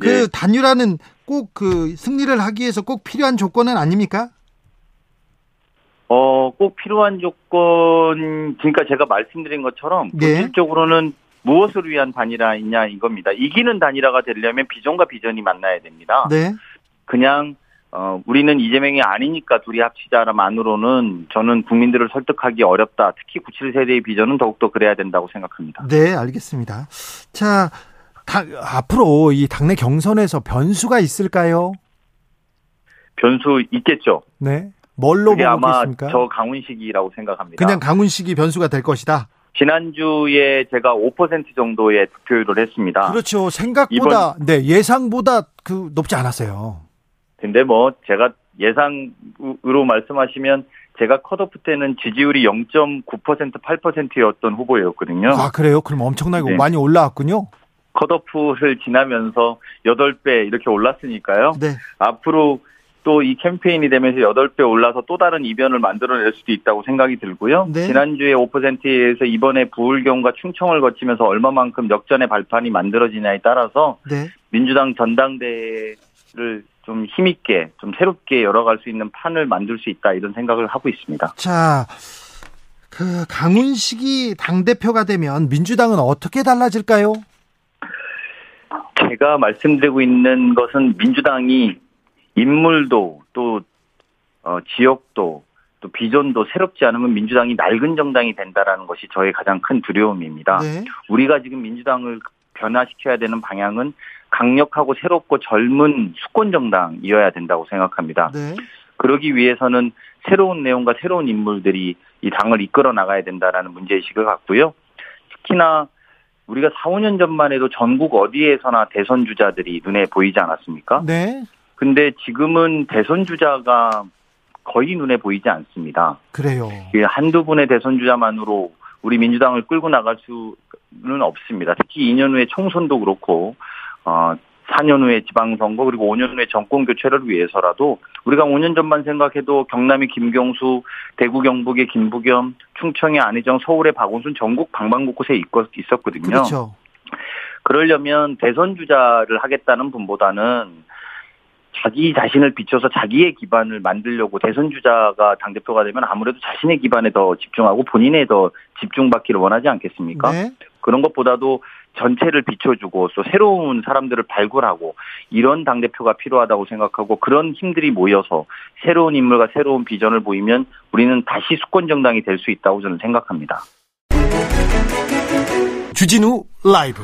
그 네. 단일화는 꼭 그 승리를 하기 위해서 꼭 필요한 조건은 아닙니까? 어, 꼭 필요한 조건, 그러니까 제가 말씀드린 것처럼 네. 본질적으로는 무엇을 위한 단일화이냐 이겁니다. 이기는 단일화가 되려면 비전과 비전이 만나야 됩니다. 네. 그냥 어, 우리는 이재명이 아니니까 둘이 합치자만으로는 저는 국민들을 설득하기 어렵다. 특히 구십칠 세대의 비전은 더욱더 그래야 된다고 생각합니다. 네, 알겠습니다. 자, 다, 앞으로 이 당내 경선에서 변수가 있을까요? 변수 있겠죠. 네. 뭘로 보고 아마 있습니까? 저 강훈식이라고 생각합니다. 그냥 강훈식이 변수가 될 것이다. 지난주에 제가 오 퍼센트 정도의 득표율을 했습니다. 그렇죠. 생각보다 이번... 네, 예상보다 그 높지 않았어요. 근데 뭐 제가 예상으로 말씀하시면 제가 컷오프 때는 지지율이 영 점 구 퍼센트, 팔 퍼센트였던 후보였거든요. 아, 그래요? 그럼 엄청나게 네. 많이 올라왔군요. 컷오프를 지나면서 여덟 배 이렇게 올랐으니까요. 네. 앞으로 또 이 캠페인이 되면서 여덟 배 올라서 또 다른 이변을 만들어낼 수도 있다고 생각이 들고요. 네. 지난주에 오 퍼센트에서 이번에 부울경과 충청을 거치면서 얼마만큼 역전의 발판이 만들어지냐에 따라서 네. 민주당 전당대회를 좀 힘있게, 좀 새롭게 열어갈 수 있는 판을 만들 수 있다, 이런 생각을 하고 있습니다. 자, 그 강훈식이 당대표가 되면 민주당은 어떻게 달라질까요? 제가 말씀드리고 있는 것은 민주당이 인물도 또 어, 지역도 또 비전도 새롭지 않으면 민주당이 낡은 정당이 된다라는 것이 저의 가장 큰 두려움입니다. 네. 우리가 지금 민주당을 변화시켜야 되는 방향은 강력하고 새롭고 젊은 수권 정당이어야 된다고 생각합니다. 네. 그러기 위해서는 새로운 내용과 새로운 인물들이 이 당을 이끌어 나가야 된다라는 문제의식을 갖고요. 특히나 우리가 사, 오 년 전만 해도 전국 어디에서나 대선 주자들이 눈에 보이지 않았습니까? 네. 근데 지금은 대선 주자가 거의 눈에 보이지 않습니다. 그래요. 한두 분의 대선 주자만으로 우리 민주당을 끌고 나갈 수는 없습니다. 특히 이 년 후에 총선도 그렇고 어, 사 년 후에 지방선거 그리고 오 년 후에 정권 교체를 위해서라도 우리가 오 년 전만 생각해도 경남의 김경수, 대구 경북의 김부겸, 충청의 안희정, 서울의 박원순, 전국 방방곡곡에 있었거든요. 그렇죠. 그러려면 대선 주자를 하겠다는 분보다는 자기 자신을 비춰서 자기의 기반을 만들려고, 대선 주자가 당대표가 되면 아무래도 자신의 기반에 더 집중하고 본인에 더 집중받기를 원하지 않겠습니까? 네. 그런 것보다도 전체를 비춰주고 또 새로운 사람들을 발굴하고 이런 당대표가 필요하다고 생각하고, 그런 힘들이 모여서 새로운 인물과 새로운 비전을 보이면 우리는 다시 수권정당이 될 수 있다고 저는 생각합니다. 주진우 라이브.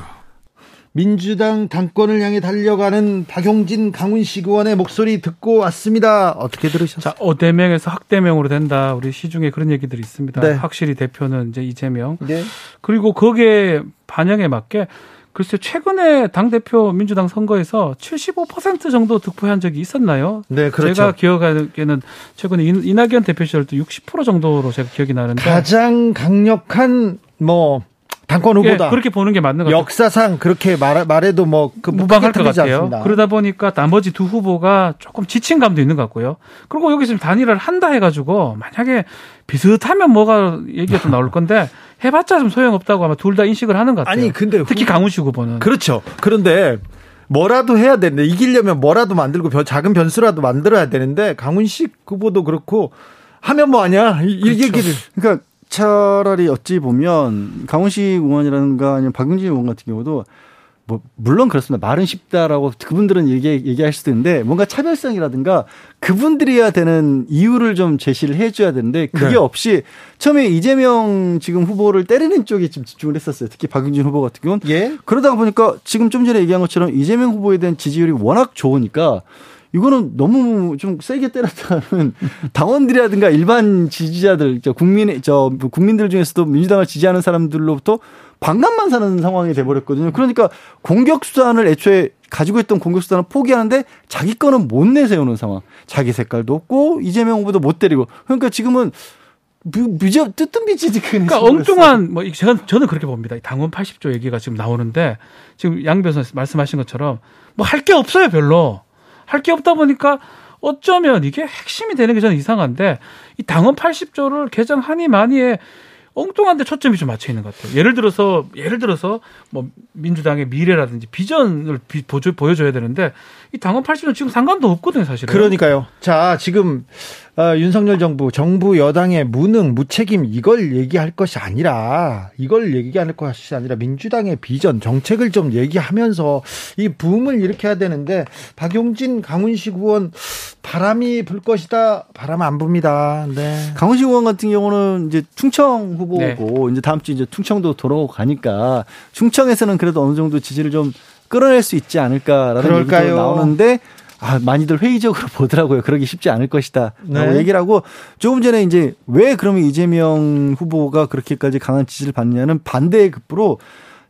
민주당 당권을 향해 달려가는 박용진, 강훈식 의원의 목소리 듣고 왔습니다. 어떻게 들으셨어요? 자, 어대명에서 학대명으로 된다. 우리 시중에 그런 얘기들이 있습니다. 네. 확실히 대표는 이제 이재명. 네. 그리고 거기에 반영에 맞게 글쎄 최근에 당대표 민주당 선거에서 칠십오 퍼센트 정도 득표한 적이 있었나요? 네, 그렇죠. 제가 기억하기에는 최근에 이낙연 대표 시절 때 육십 퍼센트 정도로 제가 기억이 나는데. 가장 강력한 뭐. 당권 후보다. 예, 그렇게 보는 게 맞는 것 같아요. 역사상 그렇게 말, 말해도 뭐 그 무방할 것 같아요. 않습니다. 그러다 보니까 나머지 두 후보가 조금 지친 감도 있는 것 같고요. 그리고 여기서 단일화를 한다 해가지고 만약에 비슷하면 뭐가 얘기가 좀 나올 건데 해봤자 좀 소용없다고 아마 둘 다 인식을 하는 것 같아요. 아니, 근데 특히 강훈식 후보는. 그렇죠. 그런데 뭐라도 해야 되는데 이기려면 뭐라도 만들고 작은 변수라도 만들어야 되는데 강훈식 후보도 그렇고 하면 뭐하냐 이 그렇죠. 얘기를. 그러니까 차라리 어찌 보면 강훈식 의원이라든가 아니면 박용진 의원 같은 경우도 뭐 물론 그렇습니다. 말은 쉽다라고 그분들은 얘기, 얘기할 수도 있는데 뭔가 차별성이라든가 그분들이 해야 되는 이유를 좀 제시를 해 줘야 되는데 그게 네. 없이 처음에 이재명 지금 후보를 때리는 쪽에 지금 집중을 했었어요. 특히 박용진 후보 같은 경우는. 예. 그러다 보니까 지금 좀 전에 얘기한 것처럼 이재명 후보에 대한 지지율이 워낙 좋으니까 이거는 너무 좀 세게 때렸다는 당원들이라든가 일반 지지자들, 저 국민, 저 국민들 중에서도 민주당을 지지하는 사람들로부터 반감만 사는 상황이 돼버렸거든요. 그러니까 공격수단을 애초에 가지고 있던 공격수단을 포기하는데 자기 거는 못 내세우는 상황. 자기 색깔도 없고 이재명 후보도 못 때리고. 그러니까 지금은 무지 뜨뜻미지지 그러니까 엉뚱한 뭐 제가 저는 그렇게 봅니다. 당원 팔십 조 얘기가 지금 나오는데 지금 양 변호사 말씀하신 것처럼 뭐 할 게 없어요 별로. 할 게 없다 보니까 어쩌면 이게 핵심이 되는 게 저는 이상한데 이 당헌 팔십 조를 개정하니 마니에 엉뚱한데 초점이 좀 맞춰 있는 것 같아요. 예를 들어서 예를 들어서 뭐 민주당의 미래라든지 비전을 비, 보조, 보여줘야 되는데 이 당헌 팔십 조는 지금 상관도 없거든요, 사실은. 그러니까요. 자, 지금 어, 윤석열 정부 정부 여당의 무능 무책임 이걸 얘기할 것이 아니라 이걸 얘기할 것이 아니라 민주당의 비전 정책을 좀 얘기하면서 이 붐을 일으켜야 되는데 박용진 강훈식 의원 바람이 불 것이다. 바람 안 붑니다. 네. 강훈식 의원 같은 경우는 이제 충청 후보고 네. 이제 다음 주 이제 충청도 돌아가니까 충청에서는 그래도 어느 정도 지지를 좀 끌어낼 수 있지 않을까라는 얘기가 나오는데. 아, 많이들 회의적으로 보더라고요. 그러기 쉽지 않을 것이다. 라고 네. 얘기를 하고 조금 전에 이제 왜 그러면 이재명 후보가 그렇게까지 강한 지지를 받느냐는 반대의 급부로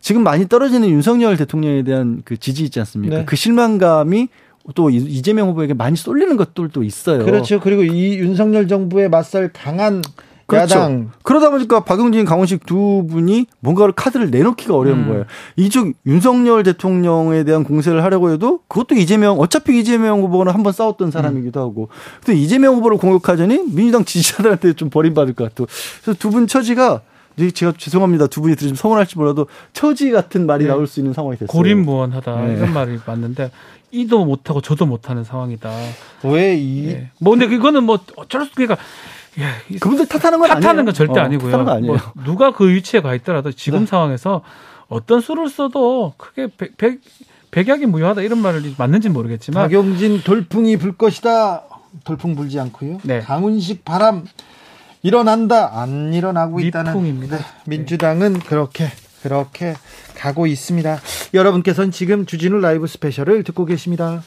지금 많이 떨어지는 윤석열 대통령에 대한 그 지지 있지 않습니까? 네. 그 실망감이 또 이재명 후보에게 많이 쏠리는 것들도 있어요. 그렇죠. 그리고 이 윤석열 정부에 맞설 강한 그렇죠. 야당. 그러다 보니까 박용진, 강훈식 두 분이 뭔가를 카드를 내놓기가 어려운 음. 거예요. 이쪽 윤석열 대통령에 대한 공세를 하려고 해도 그것도 이재명, 어차피 이재명 후보는 한번 싸웠던 사람이기도 하고 또 이재명 후보를 공격하자니 민주당 지지자들한테 좀 버림받을 것 같고 그래서 두 분 처지가 제가 죄송합니다. 두 분이 들으시면 서운할지 몰라도 처지 같은 말이 네. 나올 수 있는 상황이 됐어요. 고립무원하다 네. 이런 말이 맞는데 이도 못하고 저도 못하는 상황이다. 왜 이? 네. 뭐 근데 그거는 뭐 어쩔 수 없으니까 예, 그분들 탓하는 건 탓하는 아니에요. 건 절대 어, 아니고요. 탓하는 건 아니에요. 뭐 누가 그 위치에 가 있더라도 지금 네. 상황에서 어떤 수를 써도 크게 백, 백, 백약이 무효하다 이런 말이 맞는지는 모르겠지만 박용진 돌풍이 불 것이다. 돌풍 불지 않고요. 네. 강훈식 바람 일어난다. 안 일어나고 미풍입니다. 있다는 네. 민주당은 그렇게 그렇게 가고 있습니다. 여러분께서는 지금 주진우 라이브 스페셜을 듣고 계십니다.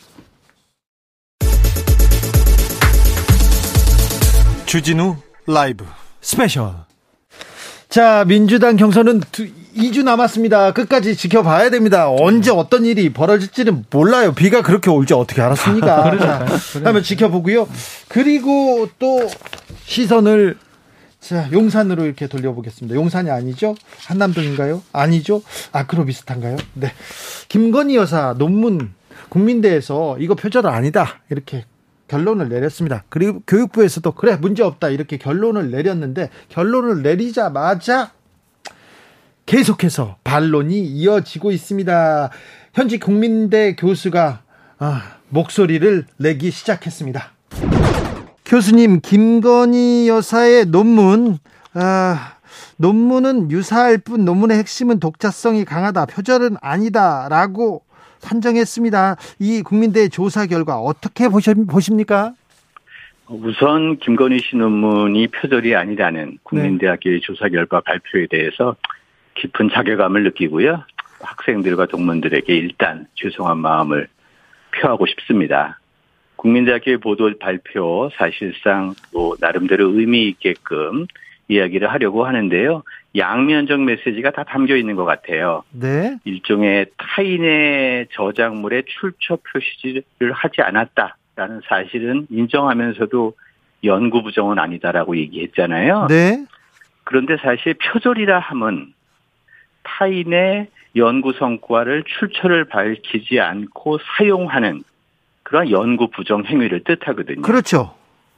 주진우 라이브 스페셜. 자, 민주당 경선은 이 주 남았습니다. 끝까지 지켜봐야 됩니다. 언제 어떤 일이 벌어질지는 몰라요. 비가 그렇게 올지 어떻게 알았습니까? 그러니까요. 한번 지켜보고요. 그리고 또 시선을 자 용산으로 이렇게 돌려보겠습니다. 용산이 아니죠? 한남동인가요? 아니죠? 아크로 비슷한가요? 네. 김건희 여사 논문 국민대에서 이거 표절 아니다 이렇게 결론을 내렸습니다. 그리고 교육부에서도 그래 문제없다 이렇게 결론을 내렸는데 결론을 내리자마자 계속해서 반론이 이어지고 있습니다. 현직 국민대 교수가 아, 목소리를 내기 시작했습니다. 교수님, 김건희 여사의 논문 아, 논문은 유사할 뿐 논문의 핵심은 독자성이 강하다. 표절은 아니다라고 판정했습니다. 이 국민대 조사 결과 어떻게 보십니까? 우선 김건희 씨 논문이 표절이 아니라는 국민대학의 네. 조사 결과 발표에 대해서 깊은 자괴감을 느끼고요. 학생들과 동문들에게 일단 죄송한 마음을 표하고 싶습니다. 국민대학교의 보도 발표 사실상 뭐 나름대로 의미 있게끔 이야기를 하려고 하는데요. 양면적 메시지가 다 담겨 있는 것 같아요. 네. 일종의 타인의 저작물에 출처 표시를 하지 않았다라는 사실은 인정하면서도 연구 부정은 아니다라고 얘기했잖아요. 네. 그런데 사실 표절이라 함은 타인의 연구 성과를 출처를 밝히지 않고 사용하는 그러한 연구 부정 행위를 뜻하거든요. 그렇죠.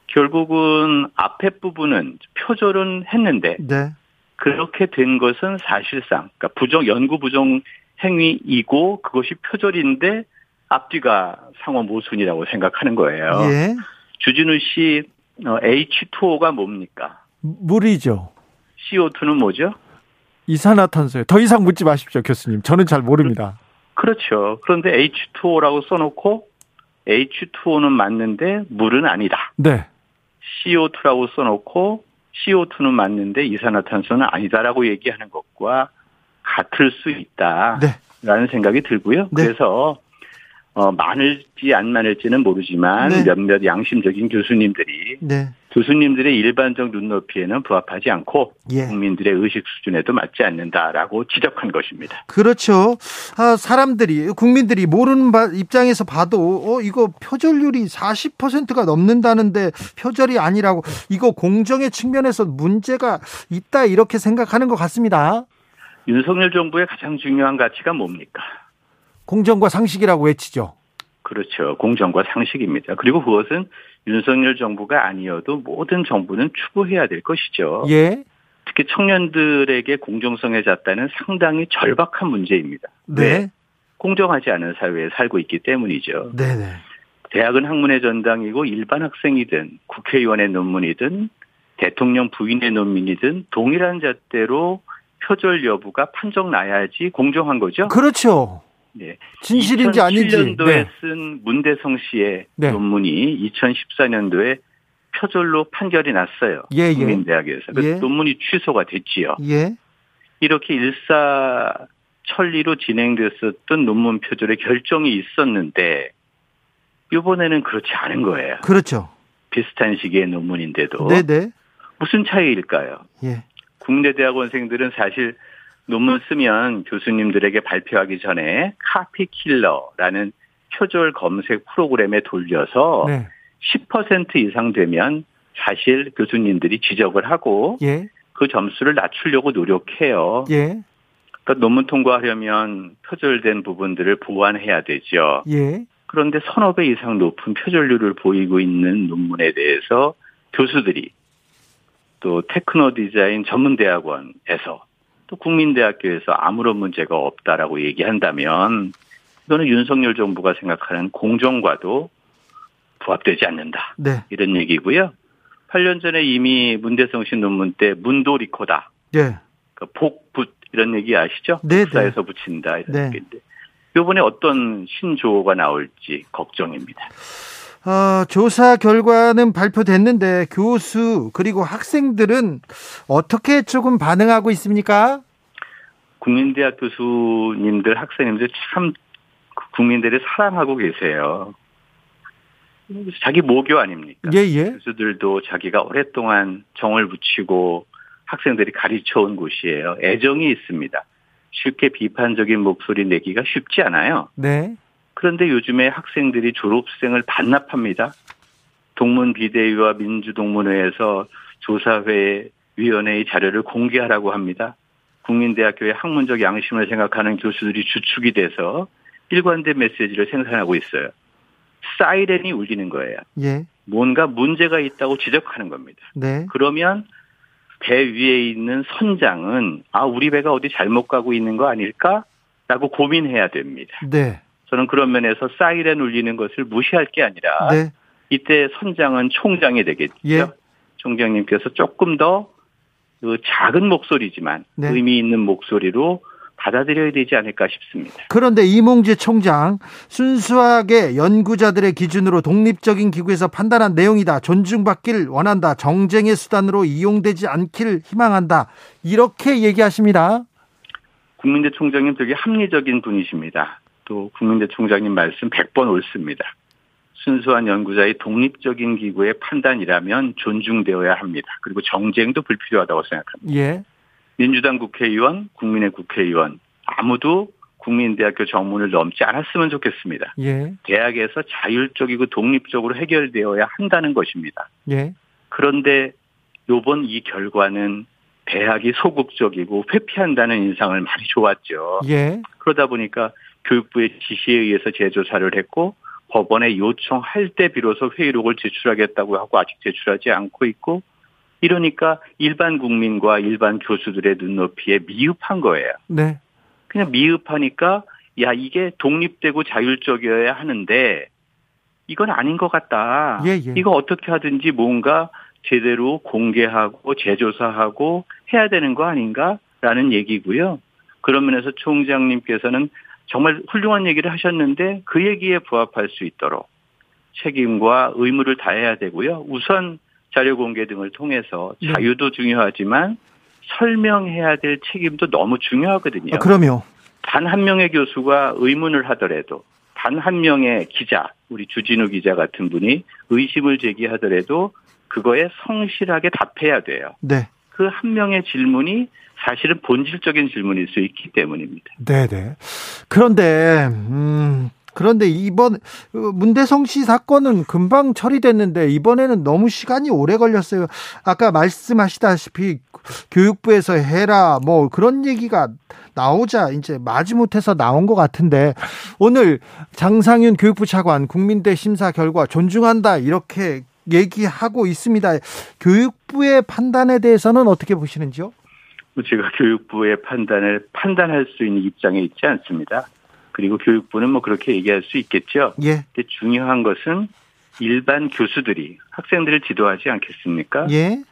결국은 앞에 부분은 표절은 했는데 네. 그렇게 된 것은 사실상 그러니까 부정 연구 부정 행위이고 그것이 표절인데 앞뒤가 상호 모순이라고 생각하는 거예요. 예. 주진우 씨 에이치 투 오가 뭡니까? 물이죠. 씨오 투는 뭐죠? 이산화탄소요. 더 이상 묻지 마십시오, 교수님. 저는 잘 모릅니다. 그렇죠. 그런데 에이치 투 오라고 써놓고 에이치 투 오는 맞는데 물은 아니다. 네. 씨오 투라고 써놓고 씨오 투는 맞는데 이산화탄소는 아니다라고 얘기하는 것과 같을 수 있다라는 네. 생각이 들고요. 네. 그래서 어, 많을지 안 많을지는 모르지만 네. 몇몇 양심적인 교수님들이 네. 교수님들의 일반적 눈높이에는 부합하지 않고 예. 국민들의 의식 수준에도 맞지 않는다라고 지적한 것입니다. 그렇죠. 아, 사람들이 국민들이 모르는 바, 입장에서 봐도 어, 이거 표절률이 사십 퍼센트가 넘는다는데 표절이 아니라고 이거 공정의 측면에서 문제가 있다 이렇게 생각하는 것 같습니다. 윤석열 정부의 가장 중요한 가치가 뭡니까? 공정과 상식이라고 외치죠. 그렇죠. 공정과 상식입니다. 그리고 그것은 윤석열 정부가 아니어도 모든 정부는 추구해야 될 것이죠. 예. 특히 청년들에게 공정성의 잣다는 상당히 절박한 문제입니다. 네. 공정하지 않은 사회에 살고 있기 때문이죠. 네네. 대학은 학문의 전당이고 일반 학생이든 국회의원의 논문이든 대통령 부인의 논문이든 동일한 잣대로 표절 여부가 판정 나야지 공정한 거죠. 그렇죠. 네. 진실인지 아닌지. 이천십칠 년도에 네. 쓴 문대성 씨의 네. 논문이 이천십사 년도에 표절로 판결이 났어요. 예, 예. 국민대학에서. 그 예. 논문이 취소가 됐지요. 예. 이렇게 일사천리로 진행됐었던 논문 표절의 결정이 있었는데 이번에는 그렇지 않은 거예요. 그렇죠. 비슷한 시기의 논문인데도. 네네. 무슨 차이일까요? 예. 국내 대학원생들은 사실 논문 쓰면 교수님들에게 발표하기 전에 카피킬러라는 표절 검색 프로그램에 돌려서 네. 십 퍼센트 이상 되면 사실 교수님들이 지적을 하고 예. 그 점수를 낮추려고 노력해요. 예. 그러니까 논문 통과하려면 표절된 부분들을 보완해야 되죠. 예. 그런데 서너 배 이상 높은 표절률을 보이고 있는 논문에 대해서 교수들이 또 테크노디자인 전문대학원에서 또 국민대학교에서 아무런 문제가 없다라고 얘기한다면 이거는 윤석열 정부가 생각하는 공정과도 부합되지 않는다. 네. 이런 얘기고요. 팔 년 전에 이미 문대성 씨 논문 때 문도리코다. 네. 그 복붓 이런 얘기 아시죠? 네. 사에서 붙인다 이런 네. 얘기인데 이번에 어떤 신조어가 나올지 걱정입니다. 어, 조사 결과는 발표됐는데 교수 그리고 학생들은 어떻게 조금 반응하고 있습니까? 국민대학 교수님들 학생님들 참 국민들이 사랑하고 계세요. 자기 모교 아닙니까? 예, 예. 교수들도 자기가 오랫동안 정을 붙이고 학생들이 가르쳐온 곳이에요. 애정이 있습니다. 쉽게 비판적인 목소리 내기가 쉽지 않아요. 네. 그런데 요즘에 학생들이 졸업생을 반납합니다. 동문비대위와 민주동문회에서 조사회 위원회의 자료를 공개하라고 합니다. 국민대학교의 학문적 양심을 생각하는 교수들이 주축이 돼서 일관된 메시지를 생산하고 있어요. 사이렌이 울리는 거예요. 예. 뭔가 문제가 있다고 지적하는 겁니다. 네. 그러면 배 위에 있는 선장은 아 우리 배가 어디 잘못 가고 있는 거 아닐까라고 고민해야 됩니다. 네. 저는 그런 면에서 사이렌 울리는 것을 무시할 게 아니라 네. 이때 선장은 총장이 되겠죠. 예. 총장님께서 조금 더 그 작은 목소리지만 네. 의미 있는 목소리로 받아들여야 되지 않을까 싶습니다. 그런데 이몽재 총장 순수하게 연구자들의 기준으로 독립적인 기구에서 판단한 내용이다. 존중받길 원한다. 정쟁의 수단으로 이용되지 않길 희망한다. 이렇게 얘기하십니다. 국민대 총장님 되게 합리적인 분이십니다. 또 국민대 총장님 말씀 백 번 옳습니다. 순수한 연구자의 독립적인 기구의 판단이라면 존중되어야 합니다. 그리고 정쟁도 불필요하다고 생각합니다. 예. 민주당 국회의원, 국민의 국회의원 아무도 국민대학교 정문을 넘지 않았으면 좋겠습니다. 예. 대학에서 자율적이고 독립적으로 해결되어야 한다는 것입니다. 예. 그런데 이번 이 결과는 배학이 소극적이고 회피한다는 인상을 많이 줘왔죠. 예. 그러다 보니까 교육부의 지시에 의해서 재조사를 했고 법원에 요청할 때 비로소 회의록을 제출하겠다고 하고 아직 제출하지 않고 있고, 이러니까 일반 국민과 일반 교수들의 눈높이에 미흡한 거예요. 네. 그냥 미흡하니까 야, 이게 독립되고 자율적이어야 하는데 이건 아닌 것 같다. 예, 예. 이거 어떻게 하든지 뭔가 제대로 공개하고 재조사하고 해야 되는 거 아닌가라는 얘기고요. 그런 면에서 총장님께서는 정말 훌륭한 얘기를 하셨는데 그 얘기에 부합할 수 있도록 책임과 의무를 다해야 되고요. 우선 자료 공개 등을 통해서 자유도 중요하지만 설명해야 될 책임도 너무 중요하거든요. 아, 그럼요. 단 한 명의 교수가 의문을 하더라도, 단 한 명의 기자, 우리 주진우 기자 같은 분이 의심을 제기하더라도 그거에 성실하게 답해야 돼요. 네. 그 한 명의 질문이 사실은 본질적인 질문일 수 있기 때문입니다. 네네. 그런데, 음, 그런데 이번, 문대성 씨 사건은 금방 처리됐는데, 이번에는 너무 시간이 오래 걸렸어요. 아까 말씀하시다시피, 교육부에서 해라, 뭐, 그런 얘기가 나오자, 이제 마지못해서 나온 것 같은데, 오늘 장상윤 교육부 차관, 국민대 심사 결과 존중한다, 이렇게 얘기하고 있습니다. 교육부의 판단에 대해서는 어떻게 보시는지요? 제가 교육부의 판단을 판단할 수 있는 입장에 있지 않습니다. 그리고 교육부는 뭐 그렇게 얘기할 수 있겠죠. 예. 근데 중요한 것은 일반 교수들이 학생들을 지도하지 않겠습니까? 예.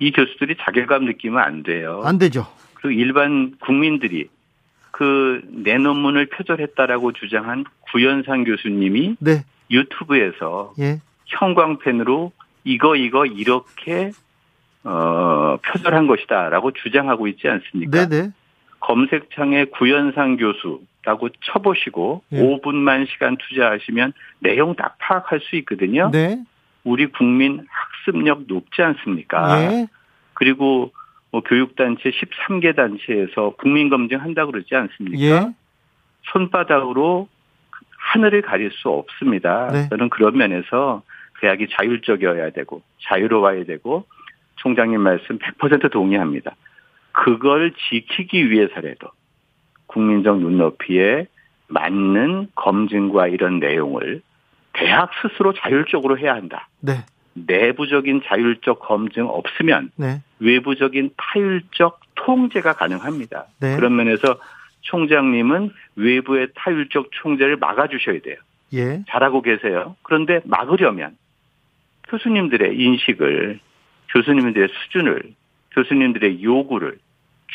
이 교수들이 자괴감 느끼면 안 돼요. 안 되죠. 그리고 일반 국민들이 그 내 논문을 표절했다라고 주장한 구현상 교수님이 네. 유튜브에서 예. 형광펜으로 이거 이거 이렇게 어, 표절한 것이다라고 주장하고 있지 않습니까? 네네. 검색창에 구현상 교수라고 쳐보시고 네. 오 분만 시간 투자하시면 내용 다 파악할 수 있거든요. 네. 우리 국민 학습력 높지 않습니까? 네. 그리고 뭐 교육단체 십삼 개 단체에서 국민검증 한다고 그러지 않습니까? 네. 손바닥으로 하늘을 가릴 수 없습니다. 네. 저는 그런 면에서 대학이 자율적이어야 되고 자유로워야 되고 총장님 말씀 백 퍼센트 동의합니다. 그걸 지키기 위해서라도 국민적 눈높이에 맞는 검증과 이런 내용을 대학 스스로 자율적으로 해야 한다. 네. 내부적인 자율적 검증 없으면 네. 외부적인 타율적 통제가 가능합니다. 네. 그런 면에서 총장님은 외부의 타율적 통제를 막아주셔야 돼요. 예. 잘하고 계세요. 그런데 막으려면 교수님들의 인식을, 교수님들의 수준을, 교수님들의 요구를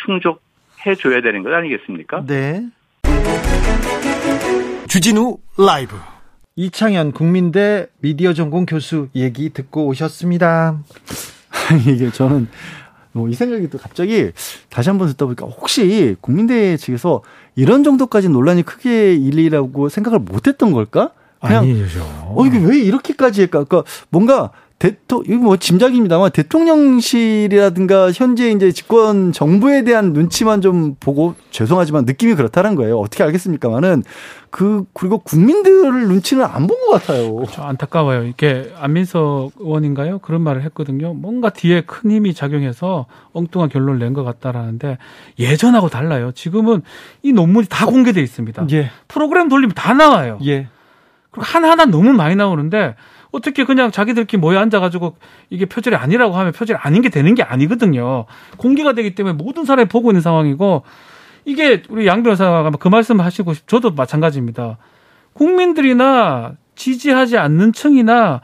충족해줘야 되는 것 아니겠습니까? 네. 주진우 라이브. 이창현 국민대 미디어 전공 교수 얘기 듣고 오셨습니다. 이게 저는 뭐 이 생각이 또 갑자기 다시 한번 듣다 보니까 혹시 국민대 측에서 이런 정도까지 논란이 크게 일이라고 생각을 못했던 걸까? 그냥 아니죠. 어 이게 왜 이렇게까지 할까? 그러니까 뭔가 대통 이거 뭐 짐작입니다만 대통령실이라든가 현재 이제 집권 정부에 대한 눈치만 좀 보고 죄송하지만 느낌이 그렇다는 거예요. 어떻게 알겠습니까만은 그 그리고 국민들을 눈치는 안 본 것 같아요. 그렇죠. 안타까워요. 이게 안민석 의원인가요? 그런 말을 했거든요. 뭔가 뒤에 큰 힘이 작용해서 엉뚱한 결론을 낸 것 같다라는데 예전하고 달라요. 지금은 이 논문이 다 공개돼 있습니다. 예. 프로그램 돌리면 다 나와요. 예. 그리고 하나하나 너무 많이 나오는데. 어떻게 그냥 자기들끼리 모여 앉아가지고 이게 표절이 아니라고 하면 표절이 아닌 게 되는 게 아니거든요. 공개가 되기 때문에 모든 사람이 보고 있는 상황이고 이게 우리 양 변호사가 그 말씀을 하시고 저도 마찬가지입니다. 국민들이나 지지하지 않는 층이나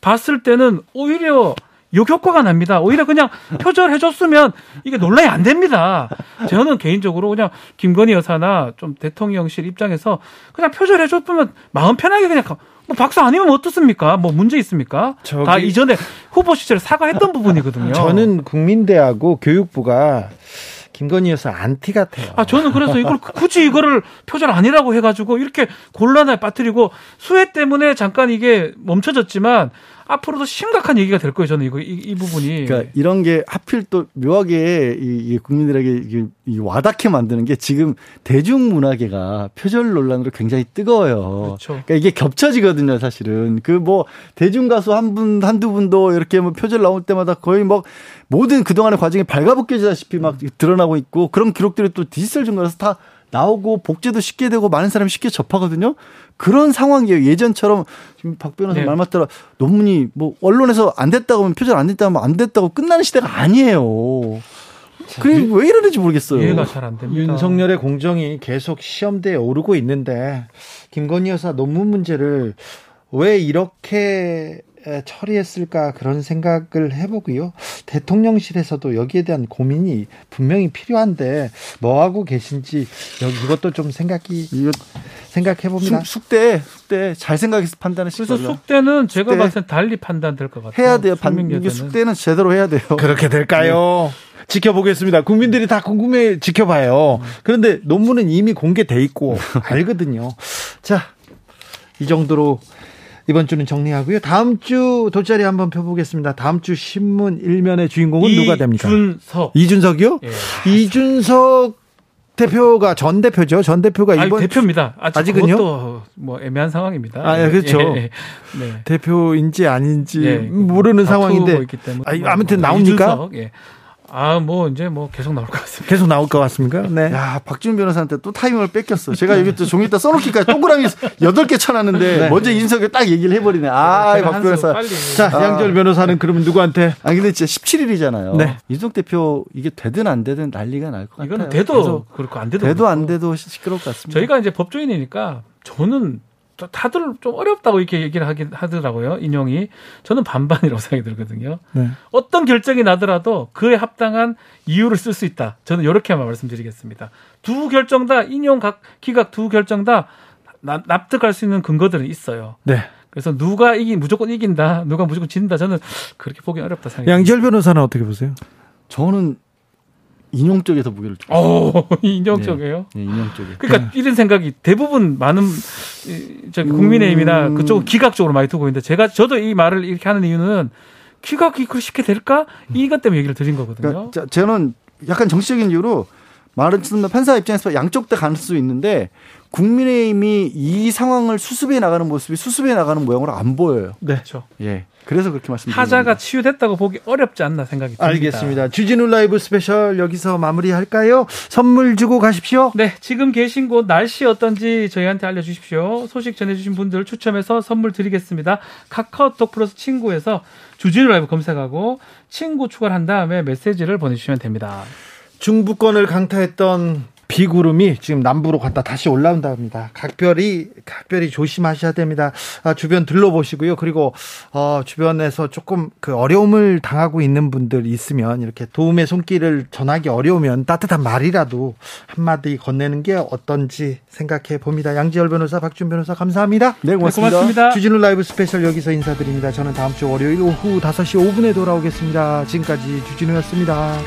봤을 때는 오히려 역효과가 납니다. 오히려 그냥 표절해줬으면 이게 논란이 안 됩니다. 저는 개인적으로 그냥 김건희 여사나 좀 대통령실 입장에서 그냥 표절해줬으면 마음 편하게 그냥 뭐 박사 아니면 어떻습니까? 뭐 문제 있습니까? 저기... 다 이전에 후보 시절에 사과했던 부분이거든요. 저는 국민대하고 교육부가 김건희 여사 안티 같아요. 아, 저는 그래서 이걸 굳이 이거를 표절 아니라고 해가지고 이렇게 곤란에 빠뜨리고 수혜 때문에 잠깐 이게 멈춰졌지만 앞으로도 심각한 얘기가 될 거예요. 저는 이거 이, 이 부분이. 그러니까 이런 게 하필 또 묘하게 이, 이 국민들에게 이, 이 와닿게 만드는 게 지금 대중문화계가 표절 논란으로 굉장히 뜨거워요. 그렇죠. 그러니까 이게 겹쳐지거든요, 사실은. 그 뭐 대중가수 한 분, 한두 분도 이렇게 뭐 표절 나올 때마다 거의 뭐 모든 그동안의 과정이 발가벗겨지다시피 막 드러나고 있고 그런 기록들이 또 디지털 증거라서 다 나오고 복제도 쉽게 되고 많은 사람이 쉽게 접하거든요. 그런 상황이에요. 예전처럼 지금 박 변호사 네. 말 맞더라. 논문이 뭐 언론에서 안 됐다고 하면 표절 안 됐다고 하면 안 됐다고 끝나는 시대가 아니에요. 그게 왜 이러는지 모르겠어요. 이해가 잘 안 됩니다. 윤석열의 공정이 계속 시험대에 오르고 있는데 김건희 여사 논문 문제를 왜 이렇게 처리했을까 그런 생각을 해보고요. 대통령실에서도 여기에 대한 고민이 분명히 필요한데 뭐 하고 계신지 여기 이것도 좀 생각이 생각해봅니다. 숙대 숙대 잘 생각해서 판단하시죠. 그래서 숙대는 제가 숙대. 봤을 때 달리 판단될 것 같아요. 해야 돼요. 반민규 숙대는 제대로 해야 돼요. 그렇게 될까요? 네. 지켜보겠습니다. 국민들이 다 궁금해 지켜봐요. 그런데 논문은 이미 공개돼 있고 알거든요. 자, 이 정도로. 이번 주는 정리하고요. 다음 주 돗자리 한번 펴보겠습니다. 다음 주 신문 일면의 주인공은 누가 됩니까? 이준석. 이준석이요? 예. 이준석 대표가 전 대표죠. 전 대표가 이번 아니, 대표입니다. 아직 아직은요? 그것도 뭐 애매한 상황입니다. 아, 예, 그렇죠. 예, 예. 네. 대표인지 아닌지 예. 모르는 상황인데. 아니, 아무튼 나옵니까? 이준석, 예. 아, 뭐, 이제 뭐, 계속 나올 것 같습니다. 계속 나올 것 같습니까? 네. 야, 박준 변호사한테 또 타이밍을 뺏겼어. 제가 여기 또 종이에다 써놓기까지 동그라미 여덟 개 쳐놨는데, 네. 먼저 인석이 딱 얘기를 해버리네. 아, 네, 박 변호사. 빨리. 자, 아, 양절 변호사는 그러면 누구한테? 아니, 근데 진짜 십칠일이잖아요. 네. 이준석 대표 이게 되든 안 되든 난리가 날 것 같아요. 이거는 돼도 그렇고 안 돼도. 돼도 그렇고. 안 돼도 시끄러울 것 같습니다. 저희가 이제 법조인이니까 저는 다들 좀 어렵다고 이렇게 얘기를 하긴 하더라고요. 인용이. 저는 반반이라고 생각이 들거든요. 네. 어떤 결정이 나더라도 그에 합당한 이유를 쓸 수 있다. 저는 이렇게만 말씀드리겠습니다. 두 결정 다 인용 각, 기각 두 결정 다 나, 납득할 수 있는 근거들은 있어요. 네. 그래서 누가 이기 무조건 이긴다. 누가 무조건 진다. 저는 그렇게 보기 어렵다 생각합니다. 양재열 변호사는 어떻게 보세요? 저는 인용 쪽에서 무게를 두고. 어, 인용 쪽이에요? 네, 네, 인용 쪽에. 그러니까 이런 생각이 대부분 많은 저기 국민의힘이나 음... 그쪽 기각 쪽으로 많이 두고 있는데 제가 저도 이 말을 이렇게 하는 이유는 기각이 그렇게 쉽게 될까? 이것 때문에 얘기를 드린 거거든요. 그러니까 저는 약간 정치적인 이유로 말은 판사 입장에서 양쪽 다 갈 수 있는데 국민의힘이 이 상황을 수습해 나가는 모습이 수습해 나가는 모양으로 안 보여요. 네, 그렇죠. 예. 그래서 그렇게 말씀드립니다. 하자가 치유됐다고 보기 어렵지 않나 생각이 듭니다. 알겠습니다. 주진우 라이브 스페셜 여기서 마무리할까요? 선물 주고 가십시오. 네, 지금 계신 곳 날씨 어떤지 저희한테 알려주십시오. 소식 전해주신 분들 추첨해서 선물 드리겠습니다. 카카오톡 플러스 친구에서 주진우 라이브 검색하고 친구 추가를 한 다음에 메시지를 보내주시면 됩니다. 중부권을 강타했던 비구름이 지금 남부로 갔다 다시 올라온다 합니다. 각별히 각별히 조심하셔야 됩니다. 아, 주변 둘러보시고요. 그리고 어, 주변에서 조금 그 어려움을 당하고 있는 분들 있으면 이렇게 도움의 손길을 전하기 어려우면 따뜻한 말이라도 한마디 건네는 게 어떤지 생각해 봅니다. 양지열 변호사, 박준 변호사 감사합니다. 네, 고맙습니다. 네, 고맙습니다. 주진우 라이브 스페셜 여기서 인사드립니다. 저는 다음 주 월요일 오후 다섯 시 오 분에 돌아오겠습니다. 지금까지 주진우였습니다.